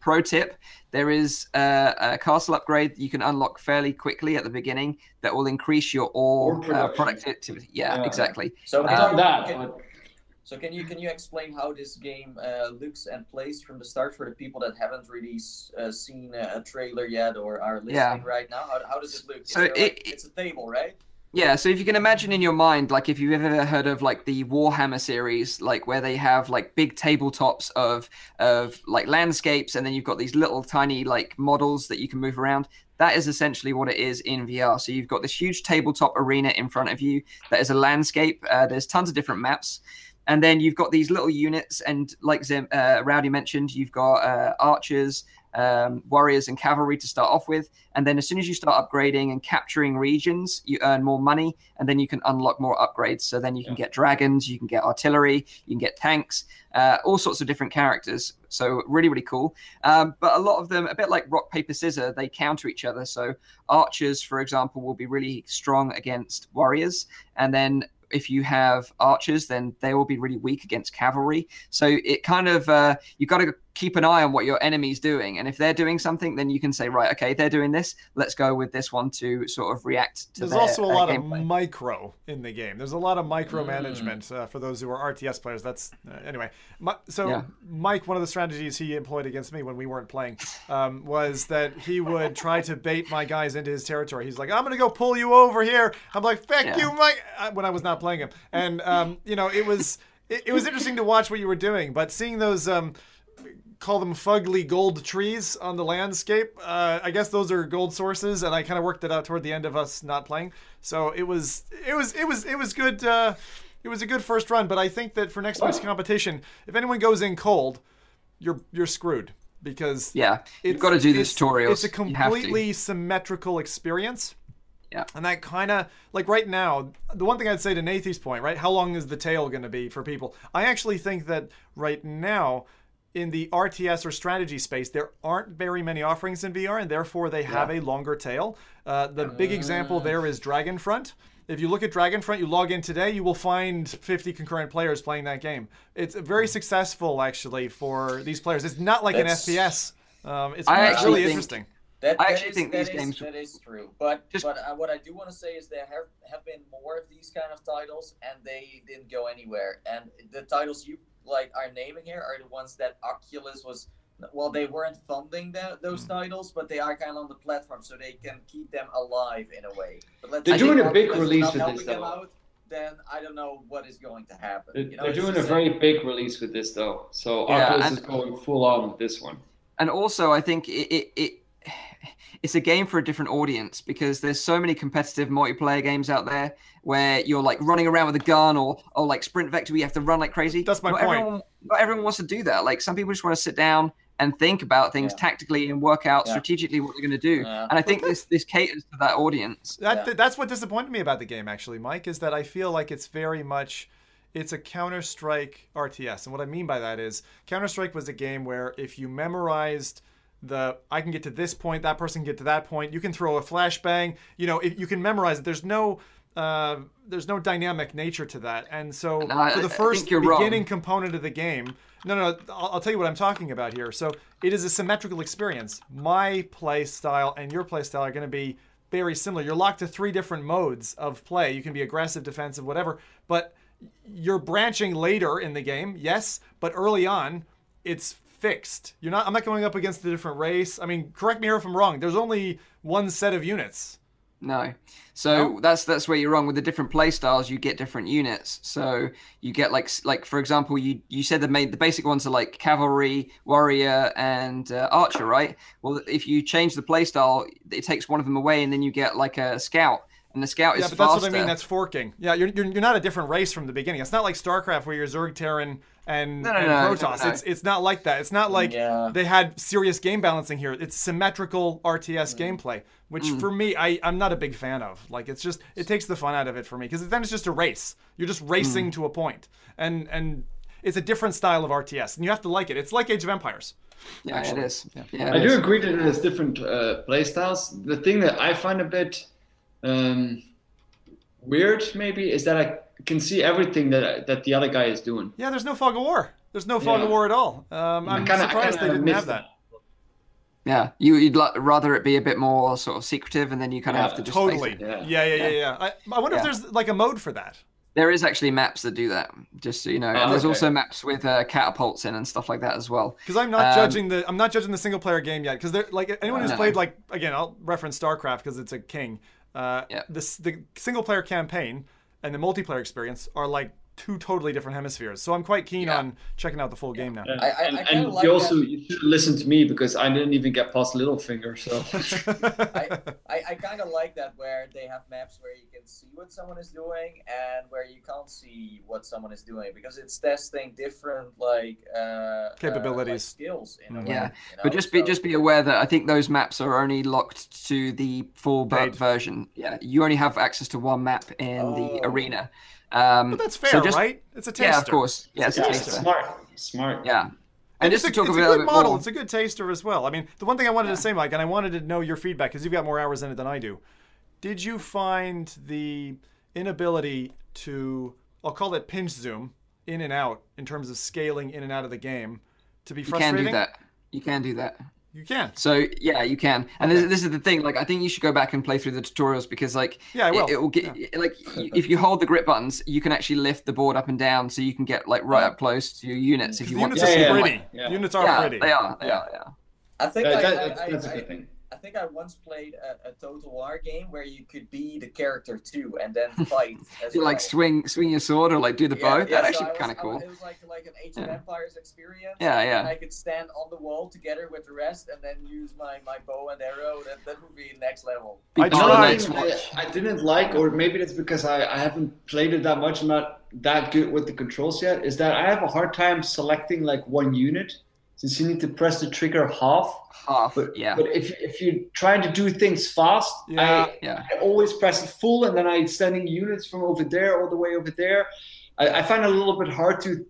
pro tip, there is a castle upgrade you can unlock fairly quickly at the beginning that will increase your ore productivity. Yeah, exactly. So can you explain how this game looks and plays from the start for the people that haven't really seen a trailer yet or are listening right now? How does it look? So it's a table, right? Yeah, so if you can imagine in your mind, like if you've ever heard of like the Warhammer series, like where they have like big tabletops of like landscapes, and then you've got these little tiny like models that you can move around. That is essentially what it is in VR. So you've got this huge tabletop arena in front of you that is a landscape. There's tons of different maps. And then you've got these little units, and like Zim, Rowdy mentioned, you've got archers, warriors, and cavalry to start off with. And then as soon as you start upgrading and capturing regions, you earn more money, and then you can unlock more upgrades. So then you can get dragons, you can get artillery, you can get tanks, all sorts of different characters. So really, really cool. But a lot of them, a bit like rock, paper, scissors, they counter each other. So archers, for example, will be really strong against warriors, and then if you have archers, then they will be really weak against cavalry. So it kind of, you've got to keep an eye on what your enemy's doing. And if they're doing something, then you can say, right, okay, they're doing this. Let's go with this one to sort of react to their gameplay. There's also a lot of micro in the game. There's a lot of micromanagement for those who are RTS players. That's, anyway. Mike, one of the strategies he employed against me when we weren't playing was that he would try to bait my guys into his territory. He's like, I'm going to go pull you over here. I'm like, fuck you, Mike, when I was not playing him. And, it was interesting to watch what you were doing, but seeing those... call them fugly gold trees on the landscape. I guess those are gold sources, and I kind of worked it out toward the end of us not playing. So it was good. It was a good first run, but I think that for next week's competition, if anyone goes in cold, you're screwed, because you've got to do these tutorials. It's a completely symmetrical experience. Yeah. And that kind of, like right now, the one thing I'd say to Nathie's point, right? How long is the tail going to be for people? I actually think that right now, in the RTS or strategy space, there aren't very many offerings in VR, and therefore they have a longer tail. The big example there is Dragonfront. If you look at Dragonfront, you log in today, you will find 50 concurrent players playing that game. It's very successful, actually, for these players. It's not like an FPS. It's really interesting. I actually think these games... That is true. But what I do want to say is there have been more of these kind of titles, and they didn't go anywhere. And the titles you... like our naming here are the ones that Oculus was, well, they weren't funding those titles, but they are kind of on the platform, so they can keep them alive in a way. But they're doing a big release with this, though. Then I don't know what is going to happen. They're doing a very big release with this, though. So Oculus is going full on with this one. And also, I think it's a game for a different audience, because there's so many competitive multiplayer games out there where you're like running around with a gun or like Sprint Vector, where you have to run like crazy. That's my point. Not everyone wants to do that. Like some people just want to sit down and think about things tactically and work out strategically what they're going to do. And I think this caters to that audience. That's what disappointed me about the game, actually, Mike, is that I feel like it's very much... It's a Counter Strike RTS. And what I mean by that is Counter Strike was a game where if you memorized... I can get to this point, that person can get to that point. You can throw a flashbang. You can memorize it. There's no dynamic nature to that. And so for the first beginning component of the game, I'll tell you what I'm talking about here. So it is a symmetrical experience. My play style and your play style are going to be very similar. You're locked to 3 different modes of play. You can be aggressive, defensive, whatever. But you're branching later in the game, yes. But early on, it's fixed. I'm not going up against a different race. I mean, correct me if I'm wrong. There's only one set of units. No. So that's where you're wrong. With the different play styles, you get different units. So you get like for example, you said the basic ones are like cavalry, warrior, and archer, right? Well, if you change the play style, it takes one of them away, and then you get like a scout. And the scout is faster. Yeah, but that's what I mean. That's forking. Yeah, you're not a different race from the beginning. It's not like StarCraft where you're Zerg, Terran, and Protoss. It's not like that. It's not like they had serious game balancing here. It's symmetrical RTS gameplay, which for me, I'm not a big fan of. Like, it's just, it takes the fun out of it for me, because then it's just a race. You're just racing to a point, and it's a different style of RTS, and you have to like it. It's like Age of Empires. Yeah, actually. It is. Yeah. Yeah, I do agree that it has different play styles. The thing that I find a bit weird maybe is that I can see everything that the other guy is doing. Yeah, there's no fog of war. There's no fog of war at all. I'm surprised they didn't have that. Yeah, you'd rather it be a bit more sort of secretive, and then you kind of have to just totally. Face it. Yeah. I wonder if there's like a mode for that. There is actually maps that do that, just so you know. And there's also maps with catapults in and stuff like that as well. Because I'm not judging the single player game yet, because like anyone who's played, like, again, I'll reference StarCraft because it's a king. The single player campaign and the multiplayer experience are like two totally different hemispheres. So I'm quite keen on checking out the full game now. Yeah. And like you should listen to me, because I didn't even get past Littlefinger. So I kind of like that, where they have maps where you can see what someone is doing and where you can't see what someone is doing, because it's testing different capabilities, skills. In a way, you know? But just be aware that I think those maps are only locked to the full version. Yeah, you only have access to one map in the arena. But that's fair, so right? It's a taster. Yeah, of course. Yeah, it's a taster. Smart. Yeah. And just to talk about a good model. More. It's a good taster as well. I mean, the one thing I wanted to say, Mike, and I wanted to know your feedback, because you've got more hours in it than I do. Did you find the inability to, I'll call it pinch zoom, in and out, in terms of scaling in and out of the game, to be frustrating? You can do that. You can. So you can, and this is the thing. Like, I think you should go back and play through the tutorials, because it will get if you hold the grip buttons, you can actually lift the board up and down, so you can get like right up close to your units if you want. Units are pretty. They are. I think that's a good thing. I think I once played a Total War game where you could be the character too, and then fight. As you swing your sword, or like do the bow. That actually kind of cool. It was like an Age of Empires experience. Yeah. And I could stand on the wall together with the rest, and then use my bow and arrow. That would be next level. I didn't like, or maybe that's because I haven't played it that much. I'm not that good with the controls yet. Is that I have a hard time selecting like one unit. Since you need to press the trigger half, but if you're trying to do things fast, I always press it full, and then I'm sending units from over there all the way over there. I find it a little bit hard to,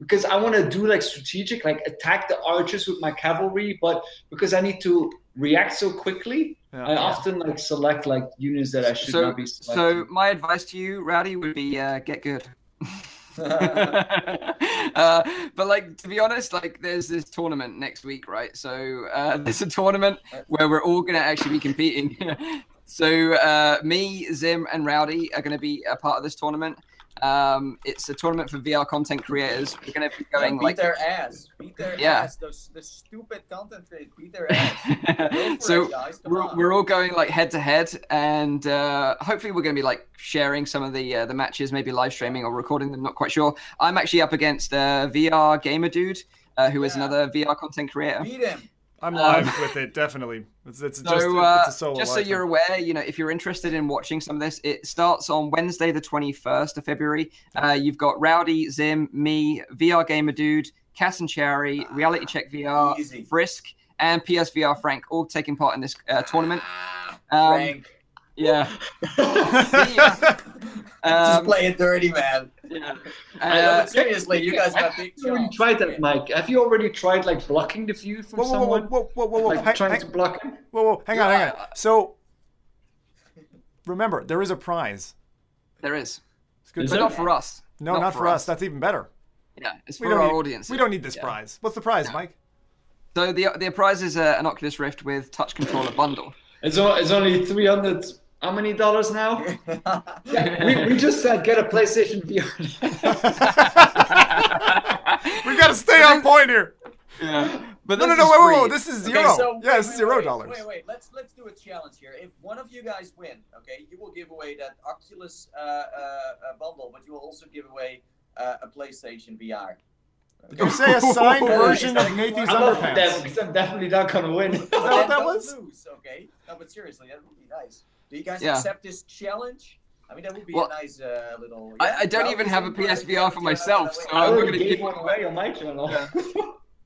because I want to do like strategic, like attack the archers with my cavalry, but because I need to react so quickly, I often like select like units that I should not be selecting. So my advice to you, Rowdy, would be get good. But like, to be honest, like, there's this tournament next week, right? So there's a tournament where we're all gonna actually be competing. So me, Zim, and Rowdy are gonna be a part of this tournament. It's a tournament for VR content creators. We're gonna be going beat their ass. The stupid content creators, beat their ass. So we're all going like head to head, and hopefully we're gonna be like sharing some of the matches, maybe live streaming or recording them. Not quite sure. I'm actually up against VR gamer dude, who is another VR content creator. Beat him. I'm live with it, definitely. It's a solo. Just so you're aware, you know, if you're interested in watching some of this, it starts on Wednesday, the 21st of February. You've got Rowdy, Zim, me, VR Gamer Dude, Cass and Cherry, Reality Check VR, easy. Frisk, and PSVR Frank, all taking part in this tournament. Frank. Yeah. Just play it dirty, man. Yeah. Seriously, you guys have big jobs. Have you already tried that, Mike? Have you already tried like blocking the view from someone? Whoa! Like, trying to block him? Whoa! Hang on. So, remember, there is a prize. There is. It's good. But not for us. No, not for us. That's even better. Yeah, it's for our audience. We don't need this prize. What's the prize, Mike? So the prize is an Oculus Rift with touch controller bundle. It's only $300. How many dollars now? We just said get a PlayStation VR. We gotta stay on point here. Yeah. But no, no, no, wait, wait, wait, this is $0. Okay, so, yeah, this is $0. Wait, let's do a challenge here. If one of you guys win, okay, you will give away that Oculus bundle, but you will also give away a PlayStation VR. Okay. You say a signed version of Nathie's underpants. That, because I'm definitely not gonna win. Is that what that was? Lose, okay. No, but seriously, that would be nice. Do you guys accept this challenge? I mean, that would be a nice little. Yeah, I don't even have a PSVR for myself, so I'm gonna give one away on my channel. Yeah.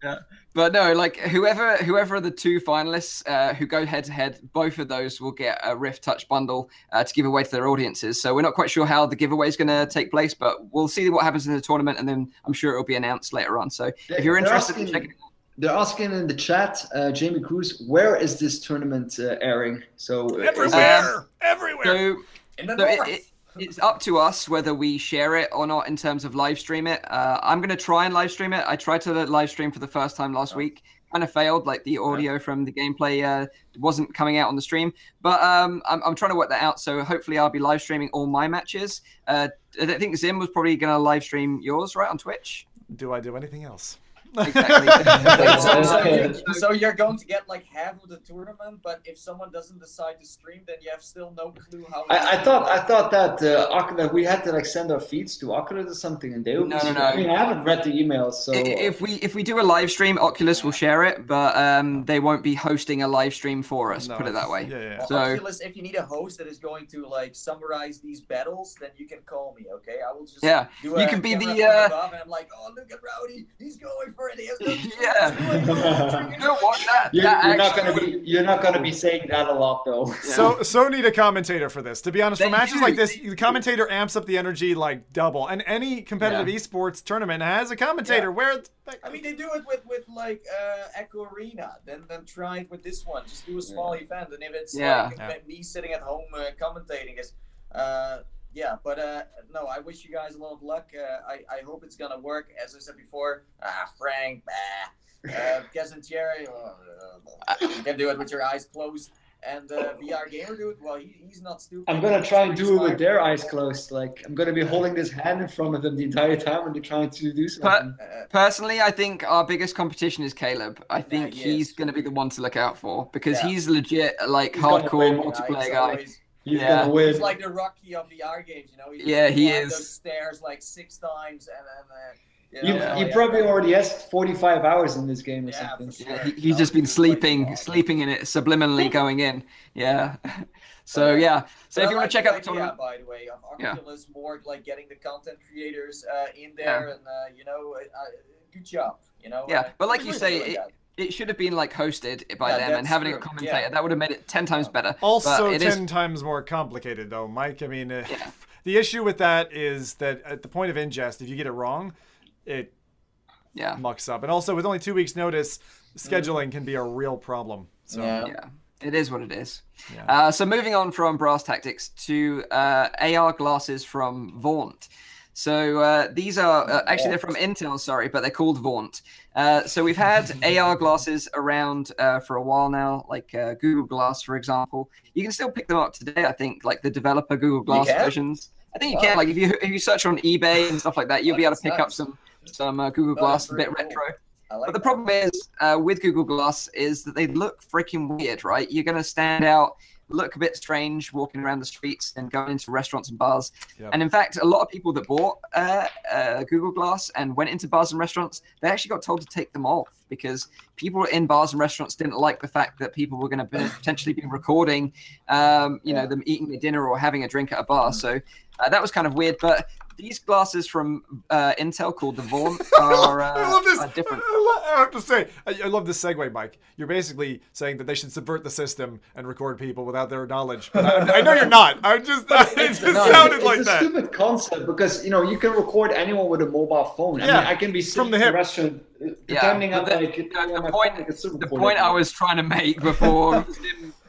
Yeah. But no, like whoever are the two finalists who go head to head, both of those will get a Rift Touch bundle to give away to their audiences. So we're not quite sure how the giveaway is going to take place, but we'll see what happens in the tournament, and then I'm sure it'll be announced later on. So if you're interested, check it out. They're asking in the chat, Jamie Cruz, where is this tournament airing? So everywhere, everywhere. So it's up to us whether we share it or not in terms of live stream it. I'm going to try and live stream it. I tried to live stream for the first time last week. Kind of failed, like the audio from the gameplay wasn't coming out on the stream. But I'm trying to work that out, so hopefully I'll be live streaming all my matches. I think Zim was probably going to live stream yours, right, on Twitch? Do I do anything else? Exactly. So you're going to get like half of the tournament, but if someone doesn't decide to stream, then you have still no clue how. I thought that we had to like send our feeds to Oculus or something, and they would. No. I mean, I haven't read the emails, so if we do a live stream, Oculus will share it, but they won't be hosting a live stream for us. No, put it that way. Yeah. Well, so Oculus, if you need a host that is going to like summarize these battles, then you can call me. Okay, I will just do you can be the. And I'm like, oh look at Rowdy, he's going for. You don't want that. You're not gonna be saying that a lot though. Yeah. So need a commentator for this. To be honest, for matches like this, the commentator amps up the energy like double. And any competitive esports tournament has a commentator. Where I mean, they do it with like Echo Arena. Then try it with this one. Just do a small event, and if it's like me sitting at home commentating, is. Yeah, but no, I wish you guys a lot of luck. I hope it's going to work. As I said before, Frank, Casantieri, you can do it with your eyes closed. And VR Gamer Dude, well, he's not stupid. I'm going to try and do it with their eyes closed. Like, I'm going to be holding this hand in front of them the entire time when they're trying to do something. Personally, I think our biggest competition is Caleb. I think he's going to be the one to look out for because he's legit, like, hardcore multiplayer guy. He's gonna win. He's like the Rocky of the R games, you know. He's he is. Those stairs like 6 times, and then he probably already has 45 hours in this game or something. Sure. Yeah, he's just been sleeping in it, subliminally going in. Yeah. So so if you want to check out the tournament, by the way, Oculus more like getting the content creators in there, and good job, you know. Yeah, but like you say. It should have been like hosted by them and having a commentator. Yeah. That would have made it 10 times better. Also, it 10 times more complicated, though, Mike. I mean, the issue with that is that at the point of ingest, if you get it wrong, it mucks up. And also, with only 2 weeks' notice, scheduling can be a real problem. So. Yeah. It is what it is. Yeah. So moving on from Brass Tactics to AR glasses from Vaughn. So these are actually they're from Intel, sorry, but they're called Vaughn. So we've had AR glasses around for a while now, like Google Glass, for example. You can still pick them up today, I think, like the developer Google Glass versions. I think you can. Like if you search on eBay and stuff like that, you'll be able to pick up some Google Glass, a bit retro. But the problem is with Google Glass is that they look freaking weird, right? You're gonna stand out. Look a bit strange walking around the streets and going into restaurants and bars. Yep. And in fact, a lot of people that bought Google Glass and went into bars and restaurants, they actually got told to take them off because people in bars and restaurants didn't like the fact that people were going to potentially be recording, know, them eating their dinner or having a drink at a bar. So that was kind of weird. But these glasses from Intel called the Vaughn are, I love this. Are different. I have to say, I love this segue, Mike. You're basically saying that they should subvert the system and record people without their knowledge. But I know you're not. It just sounded like that. It's a stupid concept because, you know, you can record anyone with a mobile phone. Yeah. I mean, I can be sitting in a restaurant. The point I was trying to make before...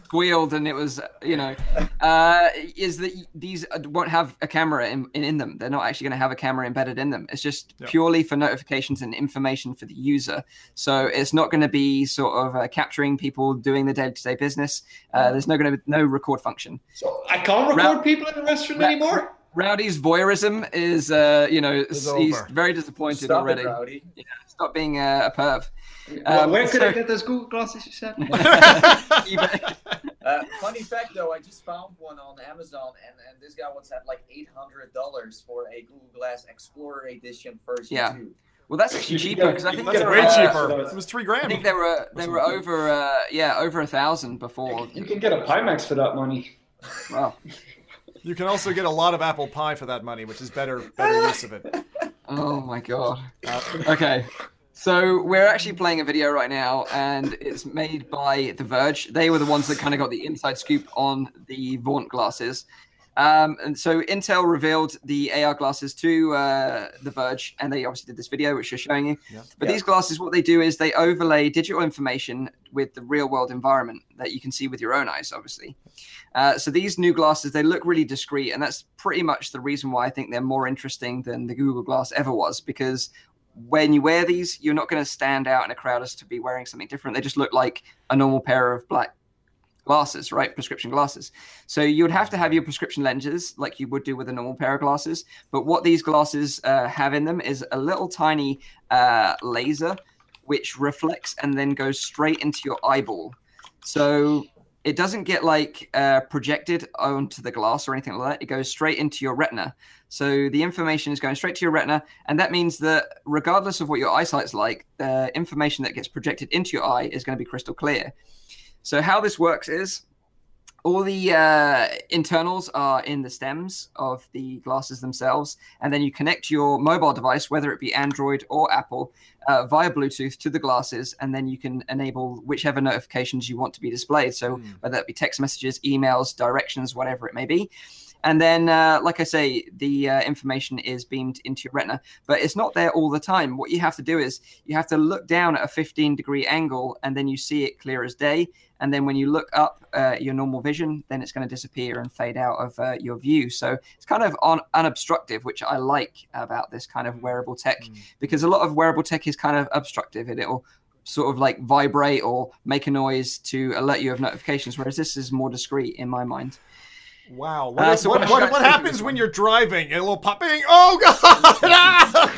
squealed and it was is that these won't have a camera in them. They're not actually going to have a camera embedded in them. It's just purely for notifications and information for the user, so it's not going to be sort of capturing people doing the day-to-day business. There's no record function, so I can't record people in a restaurant anymore. Rowdy's voyeurism is, you know, he's very disappointed stop already. It, Rowdy. Yeah, stop being a perv. Where could I get those Google glasses you said? Funny fact, though, I just found one on Amazon, and this guy was at like $800 for a Google Glass Explorer Edition version 2. Well, that's actually cheaper because I think that's way cheaper. It was $3,000. I think they were over over $1,000 before. You can get a Pimax for that money. Wow. You can also get a lot of apple pie for that money, which is better use of it. Oh my god. Okay. So we're actually playing a video right now, and it's made by The Verge. They were the ones that kind of got the inside scoop on the Vaughn glasses. And so Intel revealed the AR glasses to The Verge, and they obviously did this video, which you're showing you. Yeah. But these glasses, what they do is they overlay digital information with the real-world environment that you can see with your own eyes, obviously. So these new glasses, they look really discreet, and that's pretty much the reason why I think they're more interesting than the Google Glass ever was, because when you wear these, you're not going to stand out in a crowd as to be wearing something different. They just look like a normal pair of black glasses, right? Prescription glasses. So you would have to have your prescription lenses like you would do with a normal pair of glasses. But what these glasses have in them is a little tiny laser which reflects and then goes straight into your eyeball. So it doesn't get like projected onto the glass or anything like that. It goes straight into your retina. So the information is going straight to your retina. And that means that regardless of what your eyesight's like, the information that gets projected into your eye is going to be crystal clear. So how this works is all the internals are in the stems of the glasses themselves. And then you connect your mobile device, whether it be Android or Apple, via Bluetooth to the glasses. And then you can enable whichever notifications you want to be displayed. So whether that be text messages, emails, directions, whatever it may be. And then, like I say, the information is beamed into your retina, but it's not there all the time. What you have to do is you have to look down at a 15-degree angle, and then you see it clear as day. And then when you look up your normal vision, then it's going to disappear and fade out of your view. So it's kind of unobstructive, which I like about this kind of wearable tech, because a lot of wearable tech is kind of obstructive, and it'll sort of like vibrate or make a noise to alert you of notifications, whereas this is more discreet in my mind. Wow. What happens when you're driving? A little popping. Oh, God.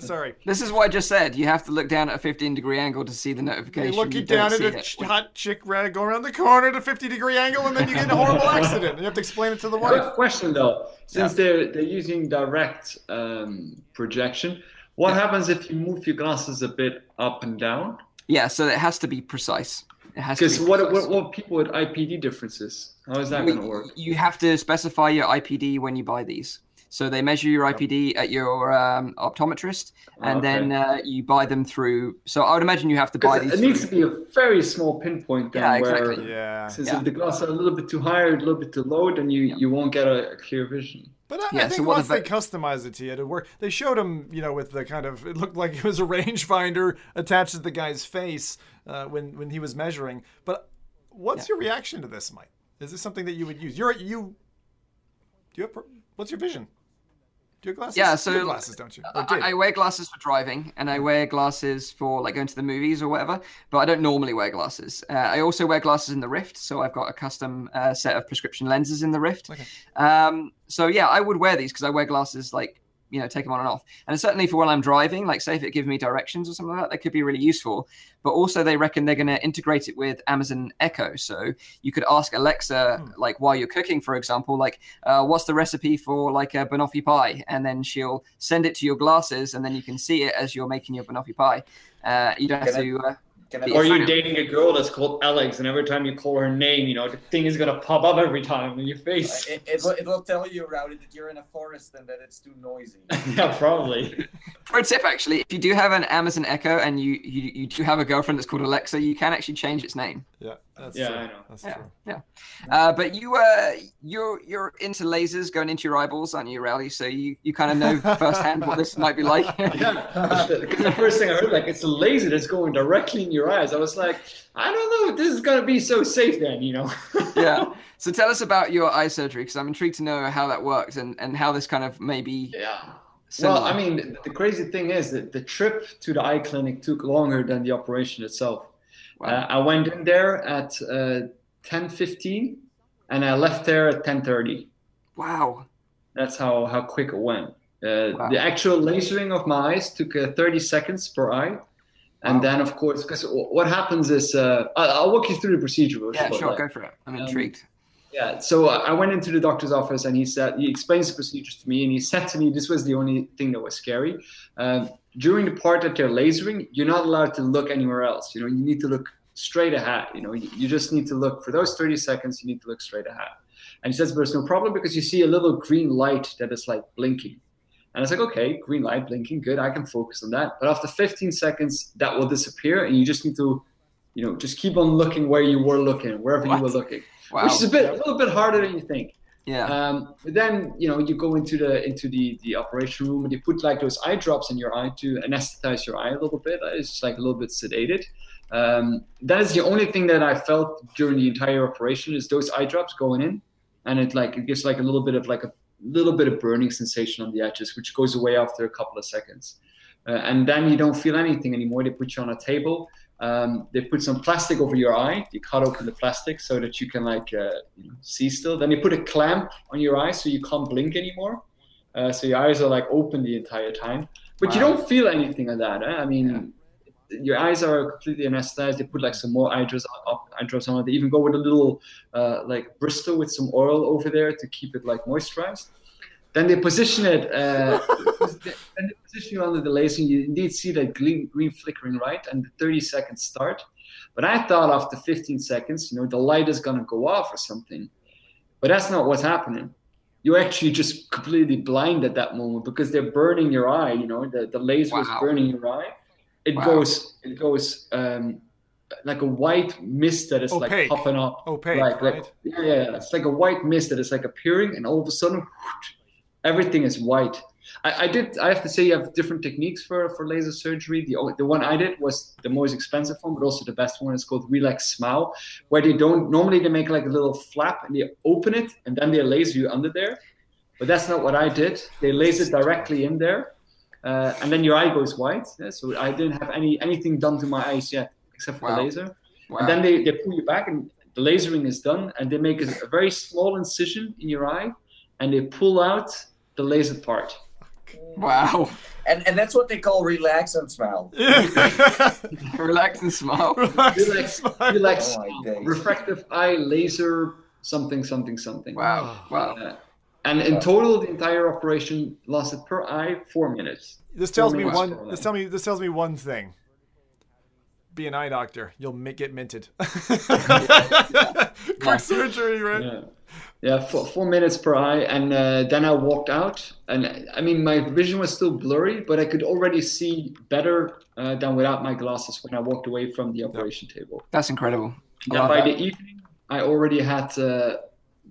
Sorry. This is what I just said. You have to look down at a 15-degree angle to see the notification. You're looking down at a hot chick going around the corner at a 50-degree angle, and then you get in a horrible accident. You have to explain it to the wife. Quick question, though. Since they're using direct projection, what happens if you move your glasses a bit up and down? Yeah, so it has to be precise. Because what people with IPD differences? How is that going to work? You have to specify your IPD when you buy these. So they measure your IPD at your optometrist, and then you buy them through. So I would imagine you have to buy these. It needs to be a very small pinpoint. Then Since if the glasses are a little bit too high or a little bit too low, then you won't get a clear vision. But I think so once they customized it to you to work, they showed him, you know, with the kind of, it looked like it was a rangefinder attached to the guy's face when he was measuring. But what's your reaction to this, Mike? Is this something that you would use? What's your vision? Do you have glasses? Yeah, so you have glasses, don't you? I wear glasses for driving, and I wear glasses for like going to the movies or whatever, but I don't normally wear glasses. I also wear glasses in the Rift, so I've got a custom set of prescription lenses in the Rift. Okay. So yeah, I would wear these because I wear glasses like, you know, take them on and off. And certainly for when I'm driving, like say if it gives me directions or something like that could be really useful. But also they reckon they're going to integrate it with Amazon Echo. So you could ask Alexa, like while you're cooking, for example, like what's the recipe for like a banoffee pie? And then she'll send it to your glasses and then you can see it as you're making your banoffee pie. You don't have to... Or you're dating a girl that's called Alex, and every time you call her name, you know, the thing is going to pop up every time in your face. It will tell you, Rowdy, that you're in a forest and that it's too noisy. Yeah, probably. Pro tip, actually, if you do have an Amazon Echo and you do have a girlfriend that's called Alexa, you can actually change its name. Yeah, that's true. I know. That's true. Yeah. But you're into lasers going into your eyeballs, aren't you, Rowdy? So you kind of know firsthand what this might be like. The first thing I heard, like, it's a laser that's going directly in your eyes. I was like, I don't know if this is going to be so safe then, you know. Yeah. So tell us about your eye surgery, because I'm intrigued to know how that works and how this kind of maybe. Yeah. Similar. Well, I mean, the crazy thing is that the trip to the eye clinic took longer than the operation itself. Wow. I went in there at 10:15 and I left there at 10:30. Wow. That's how quick it went. Wow. The actual lasering of my eyes took 30 seconds per eye. And then, of course, because what happens is, I'll walk you through the procedure. Yeah, sure, go for it. I'm intrigued. Yeah, so I went into the doctor's office and he explains the procedures to me, and he said to me, this was the only thing that was scary. During the part that they're lasering, you're not allowed to look anywhere else. You know, you need to look straight ahead. You know, you just need to look for those 30 seconds. You need to look straight ahead. And he says, there's no problem because you see a little green light that is like blinking. And I was like, okay, green light blinking, good, I can focus on that. But after 15 seconds, that will disappear, and you just need to, you know, just keep on looking where you were looking, wherever you were looking, which is a little bit harder than you think. Yeah. But then, you know, you go into the operation room, and they put like those eye drops in your eye to anesthetize your eye a little bit. It's just like a little bit sedated. That is the only thing that I felt during the entire operation is those eye drops going in, and it gives like a little bit of like a little bit of burning sensation on the edges, which goes away after a couple of seconds. And then you don't feel anything anymore. They put you on a table. They put some plastic over your eye. You cut open the plastic so that you can see still. Then they put a clamp on your eye so you can't blink anymore. So your eyes are like open the entire time. But you don't feel anything of that. Eh? I mean, your eyes are completely anesthetized. They put like some more eye drops on it. They even go with a little like bristle with some oil over there to keep it like moisturized. Then they position it, and they position you under the laser, and you indeed see that green flickering light and the 30 seconds start. But I thought after 15 seconds, you know, the light is going to go off or something. But that's not what's happening. You're actually just completely blind at that moment because they're burning your eye, you know, the laser is burning your eye. It goes like a white mist that is opaque, like popping up. Opaque, right? Yeah. It's like a white mist that is like appearing, and all of a sudden, whoosh, everything is white. I have to say, you have different techniques for laser surgery. The one I did was the most expensive one, but also the best one. It's called Relax Smile, where they make like a little flap and they open it, and then they laser you under there. But that's not what I did. They laser directly in there. And then your eye goes white. Yeah? So I didn't have anything done to my eyes yet, except for the laser. Wow. And then they pull you back, and the lasering is done. And they make a very small incision in your eye, and they pull out the laser part. Wow. And that's what they call relax and smile. Relax and smile. Relax. Oh, refractive eye laser something. Wow. And in total, the entire operation lasted per eye 4 minutes. This tells me one thing. Be an eye doctor. You'll get minted. Quick surgery, right? Yeah, 4 minutes per eye, and then I walked out. And I mean, my vision was still blurry, but I could already see better than without my glasses when I walked away from the operation table. That's incredible. Yeah, by the evening, I already had.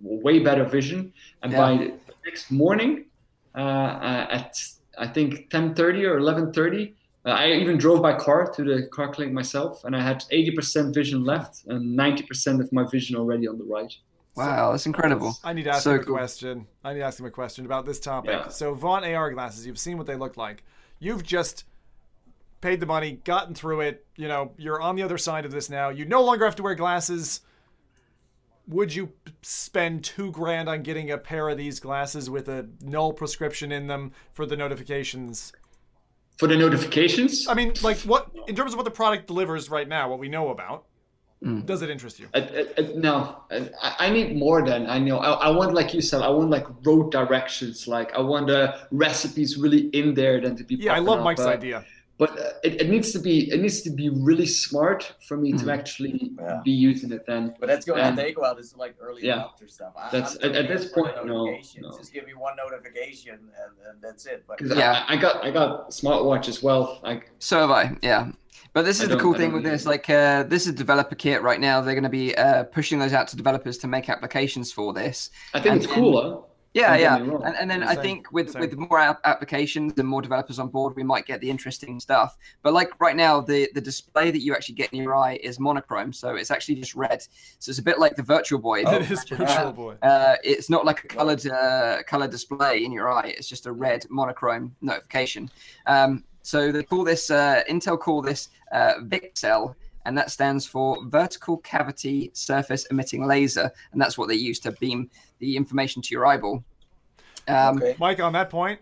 Way better vision, and by the next morning at I think 10:30 or 11:30, I even drove by car to the car clinic myself, and I had 80% vision left and 90% of my vision already on the right. Wow, that's incredible. I need to ask him a question. I need to ask him a question about this topic. Yeah. So Vaughn AR glasses, you've seen what they look like. You've just paid the money, gotten through it. You know, you're on the other side of this now. You no longer have to wear glasses. Would you spend $2,000 on getting a pair of these glasses with a null prescription in them for the notifications? For the notifications? I mean, like, what in terms of what the product delivers right now, what we know about, does it interest you? No. I need more than I know. I want, like you said, I want, like, road directions. Like, I want the recipes really in there than to be popping up. Yeah, I love Mike's idea. But it needs to be really smart for me to actually be using it then. But that's going to take a while. This is like early adopter stuff. That's at this point, no. Just give me one notification and that's it. But I got smartwatch as well. So have I. Yeah. But this is the cool thing with this. Like, this is developer kit right now. They're going to be pushing those out to developers to make applications for this. I think it's cooler. Yeah. And then I think with more applications and more developers on board, we might get the interesting stuff. But like right now, the display that you actually get in your eye is monochrome. So it's actually just red. So it's a bit like the Virtual Boy. It is Virtual Boy. It's not like a colored display in your eye. It's just a red monochrome notification. So they call this, Intel call this VCSEL. And that stands for vertical cavity surface emitting laser. And that's what they use to beam the information to your eyeball. Okay. Mike, on that point,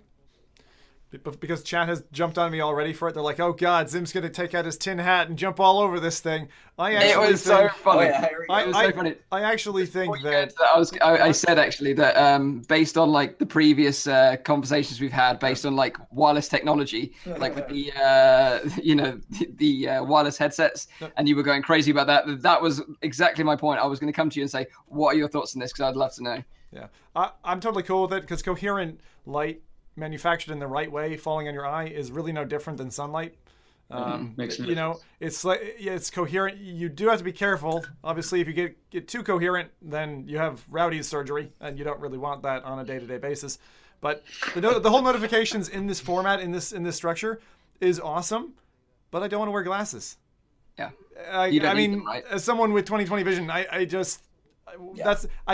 because chat has jumped on me already for it, they're like, oh god, Zim's going to take out his tin hat and jump all over this thing. It was so funny. I actually think that... I said actually that based on like the previous conversations we've had, based on like wireless technology, like with the, you know, the wireless headsets, and you were going crazy about that, that was exactly my point. I was going to come to you and say, what are your thoughts on this? Because I'd love to know. Yeah, I'm totally cool with it because coherent light manufactured in the right way, falling on your eye, is really no different than sunlight. You know, it's like, yeah, it's coherent. You do have to be careful. Obviously, if you get too coherent, then you have Rowdy's surgery, and you don't really want that on a day-to-day basis. But the whole notifications in this format, in this structure, is awesome. But I don't want to wear glasses. Yeah, I mean, right? As someone with 20/20 vision, I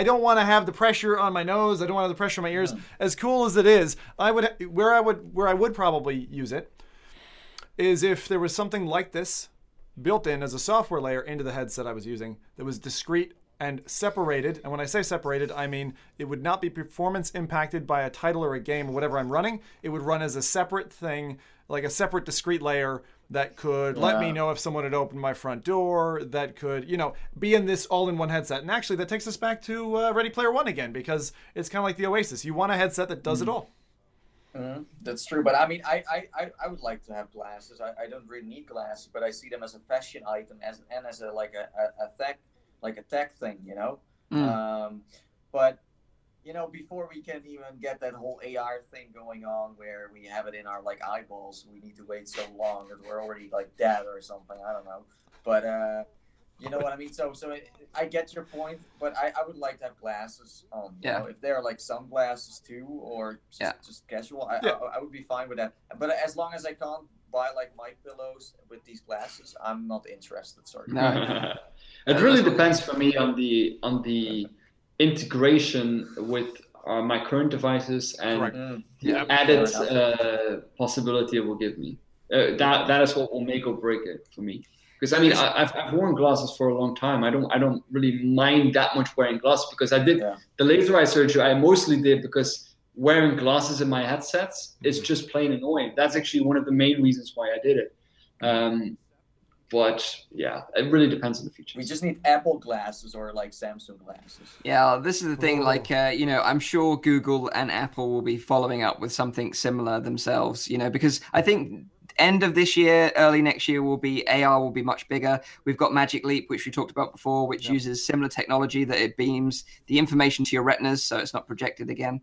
don't want to have the pressure on my nose. I don't want to have the pressure on my ears. No. As cool as it is, where I would probably use it is if there was something like this built in as a software layer into the headset I was using that was discrete and separated. And when I say separated, I mean it would not be performance impacted by a title or a game or whatever I'm running. It would run as a separate thing, like a separate discrete layer that could let me know if someone had opened my front door, that could, you know, be in this all-in-one headset. And actually, that takes us back to Ready Player One again, because it's kind of like the Oasis. You want a headset that does it all. Mm-hmm. That's true. But I mean, I would like to have glasses. I don't really need glasses, but I see them as a fashion item and as a tech thing, you know? But, you know, before we can even get that whole AR thing going on where we have it in our, like, eyeballs, we need to wait so long that we're already, like, dead or something. I don't know. But, you know what I mean? So I get your point, but I would like to have glasses on. You know, if there are, like, sunglasses, too, or just casual, I would be fine with that. But as long as I can't buy, like, my pillows with these glasses, I'm not interested, sorry. No. It really depends for me on the integration with my current devices and the added possibility it will give me. That is what will make or break it for me. Because I mean, I've worn glasses for a long time. I don't really mind that much wearing glasses because I did the laser eye surgery. I mostly did because wearing glasses in my headsets is just plain annoying. That's actually one of the main reasons why I did it. But yeah, it really depends on the features. We just need Apple glasses or like Samsung glasses. Yeah, this is the thing. Like, you know, I'm sure Google and Apple will be following up with something similar themselves, you know, because I think end of this year, early next year AR will be much bigger. We've got Magic Leap, which we talked about before, which uses similar technology that it beams the information to your retinas so it's not projected again.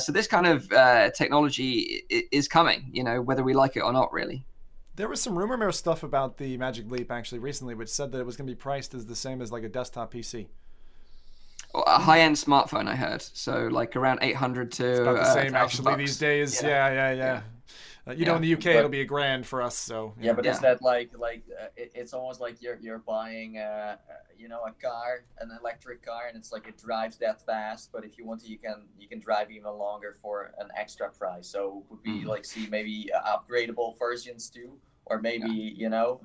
So this kind of technology is coming, you know, whether we like it or not, really. There was some rumor mill stuff about the Magic Leap actually recently, which said that it was going to be priced as the same as like a desktop PC. A high-end smartphone, I heard. So like around 800 to it's about the same actually bucks. These days. Yeah. You know, in the UK, it'll be $1,000 for us. So yeah, but is that like it's almost like you're buying you know, a car, an electric car, and it's like it drives that fast. But if you want to, you can drive even longer for an extra price. So it would be like maybe upgradable versions too, or maybe you know,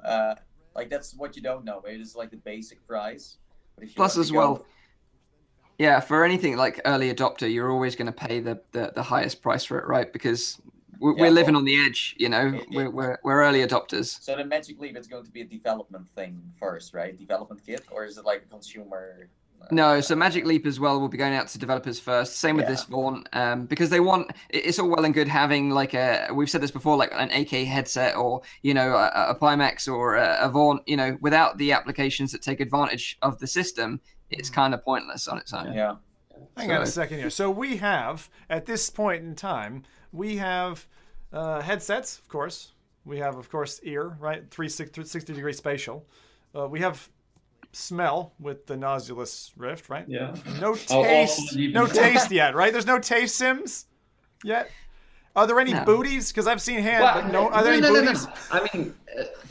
like that's what you don't know. Maybe it's like the basic price. But if you Plus as well. Yeah, for anything like early adopter, you're always going to pay the highest price for it, right? Because we're living on the edge, you know. We're early adopters. So the Magic Leap is going to be a development thing first, right? Development kit, or is it like a consumer? No, so Magic Leap as well will be going out to developers first. Same with this, Vaughn, because they want. It's all well and good having like we've said this before, like an AK headset or you know a Pimax or a Vaughn. You know, without the applications that take advantage of the system, it's kind of pointless on its own. Yeah. Hang on a second here. So we have at this point in time. We have headsets, of course. We have, of course, ear, right? 360-degree spatial. We have smell with the Oculus Rift, right? Yeah. No taste. No taste yet, right? There's no taste sims yet. Are there any booties? Because I've seen hands, but no. Are there any booties? No. I mean,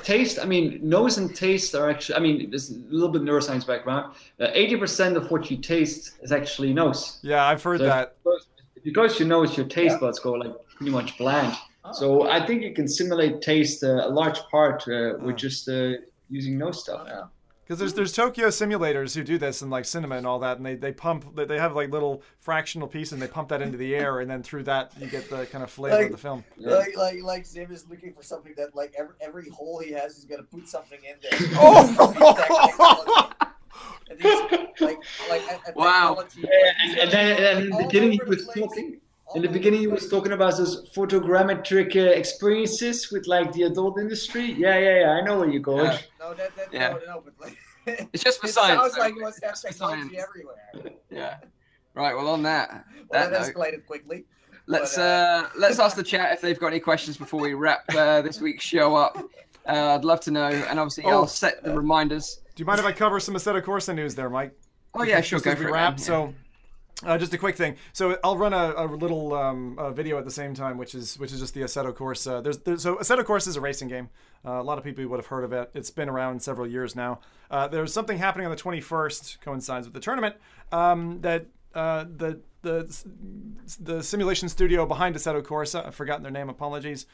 taste. I mean, nose and taste are actually. I mean, there's a little bit of neuroscience background. 80% of what you taste is actually nose. Yeah, I've heard that. Because you know it's your taste buds go like pretty much bland. Oh. So I think you can simulate taste a large part with just using nose stuff. Oh, yeah. Because there's Tokyo simulators who do this in like cinema and all that, and they have like little fractional pieces and they pump that into the air, and then through that you get the kind of flavor of the film. Like Zim is looking for something that like every hole he has, he's gonna put something in there. Oh! And he's, like a wow! And in the beginning he was talking. In the beginning, he was talking about those photogrammetric experiences with like the adult industry. Yeah. I know where you're going. Yeah. No, but like, it's just for science. Sounds like must have technology everywhere. Yeah. Right. Well, on that. That escalated quickly. Let's ask the chat if they've got any questions before we wrap this week's show up. I'd love to know, and obviously I'll set the reminders. Do you mind if I cover some Assetto Corsa news there, Mike? Oh yeah, sure. Go for it. Wrap. So. Just a quick thing. So I'll run a little video at the same time, which is just the Assetto Corsa. So Assetto Corsa is a racing game. A lot of people would have heard of it. It's been around several years now. There's something happening on the 21st, coincides with the tournament, that the simulation studio behind Assetto Corsa, I've forgotten their name, apologies,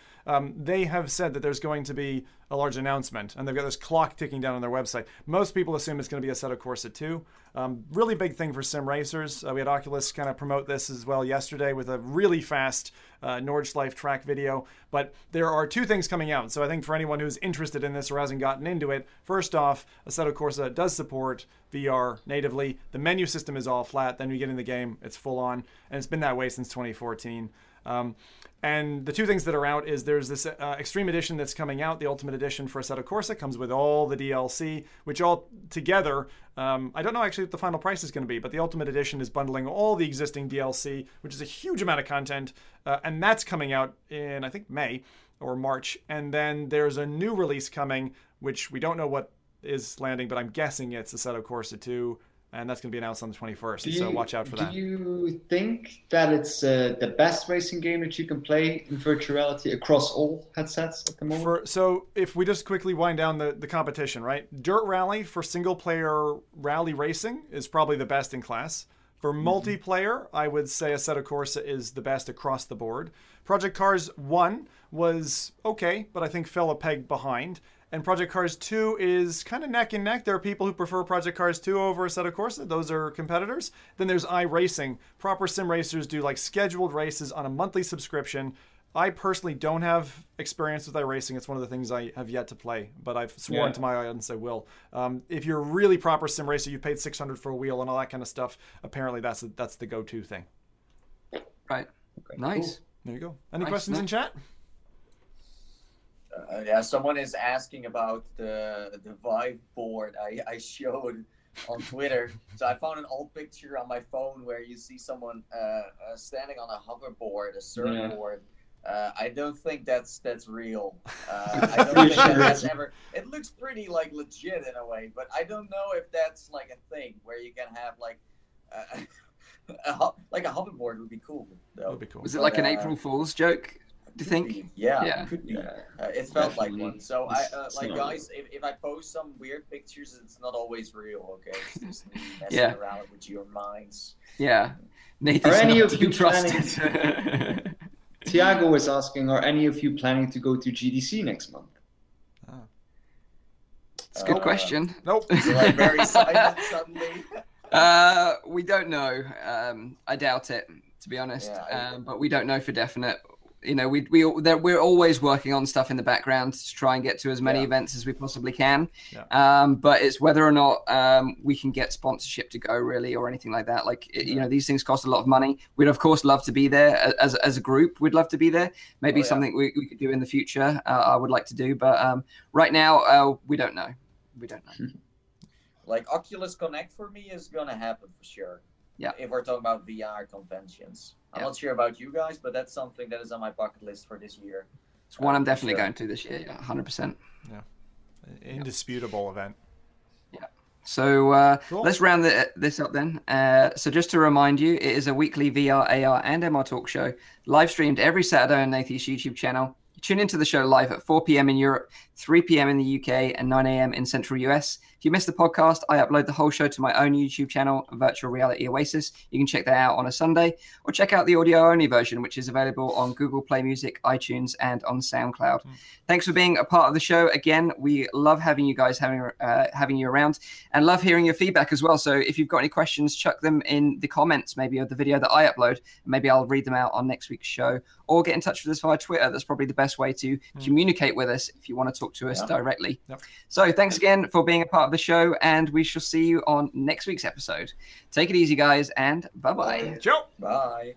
they have said that there's going to be a large announcement, and they've got this clock ticking down on their website. Most people assume it's going to be Assetto Corsa 2. Really big thing for sim racers. We had Oculus kind of promote this as well yesterday with a really fast Nordschleife track video. But there are two things coming out. So I think for anyone who's interested in this or hasn't gotten into it, first off, Assetto Corsa does support VR natively. The menu system is all flat. Then you get in the game, it's full on. And it's been that way since 2014. And the two things that are out is there's this Extreme Edition that's coming out, the Ultimate Edition for Assetto Corsa, comes with all the DLC, which all together, I don't know actually what the final price is going to be, but the Ultimate Edition is bundling all the existing DLC, which is a huge amount of content, and that's coming out in, I think, May or March. And then there's a new release coming, which we don't know what is landing, but I'm guessing it's Assetto Corsa 2. And that's going to be announced on the 21st, so watch out for that. Do you think that it's the best racing game that you can play in virtual reality across all headsets at the moment? So if we just quickly wind down the competition, right? Dirt Rally for single-player rally racing is probably the best in class. For multiplayer, I would say Assetto Corsa is the best across the board. Project Cars 1 was okay, but I think fell a peg behind. And Project Cars 2 is kind of neck and neck. There are people who prefer Project Cars 2 over Assetto Corsa. Those are competitors. Then there's iRacing. Proper sim racers do like scheduled races on a monthly subscription. I personally don't have experience with iRacing. It's one of the things I have yet to play, but I've sworn to my audience I will. If you're a really proper sim racer, you paid $600 for a wheel and all that kind of stuff. Apparently, that's the go-to thing. Right. Okay. Nice. Cool. There you go. Any questions in chat? Yeah, someone is asking about the Vive board I showed on Twitter. So I found an old picture on my phone where you see someone standing on a hoverboard, a surfboard. I don't think that's real. I don't think that's ever. It looks pretty like legit in a way, but I don't know if that's like a thing where you can have like a hoverboard would be cool. That would be cool. Was it like an April Fool's joke? Do you think? Yeah. Could be. It felt definitely. Like one. So guys, if I post some weird pictures, it's not always real. Okay, it's just messing around with your minds. Yeah. Nathan's are any of you trusted? Tiago was asking, are any of you planning to go to GDC next month? It's a good question. Nope. You're like very silent suddenly. We don't know. I doubt it, to be honest. Yeah, but we don't know for definite. You know, we're always working on stuff in the background to try and get to as many events as we possibly can. Yeah. But it's whether or not we can get sponsorship to go really or anything like that. Like, you know, these things cost a lot of money. We'd, of course, love to be there as a group. We'd love to be there. Maybe something we could do in the future. I would like to do. But right now, we don't know. We don't know. Like Oculus Connect for me is going to happen for sure. Yeah. If we're talking about VR conventions. I'm not sure about you guys, but that's something that is on my bucket list for this year. It's one I'm definitely going to this year, 100%. Yeah. Indisputable event. Yeah. So cool. Let's round this up then. So just to remind you, it is a weekly VR, AR, and MR talk show, live streamed every Saturday on Nathie's YouTube channel. Tune into the show live at 4 p.m. in Europe, 3 p.m. in the UK, and 9 a.m. in Central US. If you missed the podcast, I upload the whole show to my own YouTube channel, Virtual Reality Oasis. You can check that out on a Sunday, or check out the audio-only version, which is available on Google Play Music, iTunes, and on SoundCloud. Thanks for being a part of the show. Again, we love having you guys, having you around, and love hearing your feedback as well. So if you've got any questions, chuck them in the comments, maybe of the video that I upload, and maybe I'll read them out on next week's show, or get in touch with us via Twitter. That's probably the best way to communicate with us if you want to talk to us directly. So thanks again for being a part of the show, and we shall see you on next week's episode. Take it easy, guys, and bye-bye. Ciao. Bye.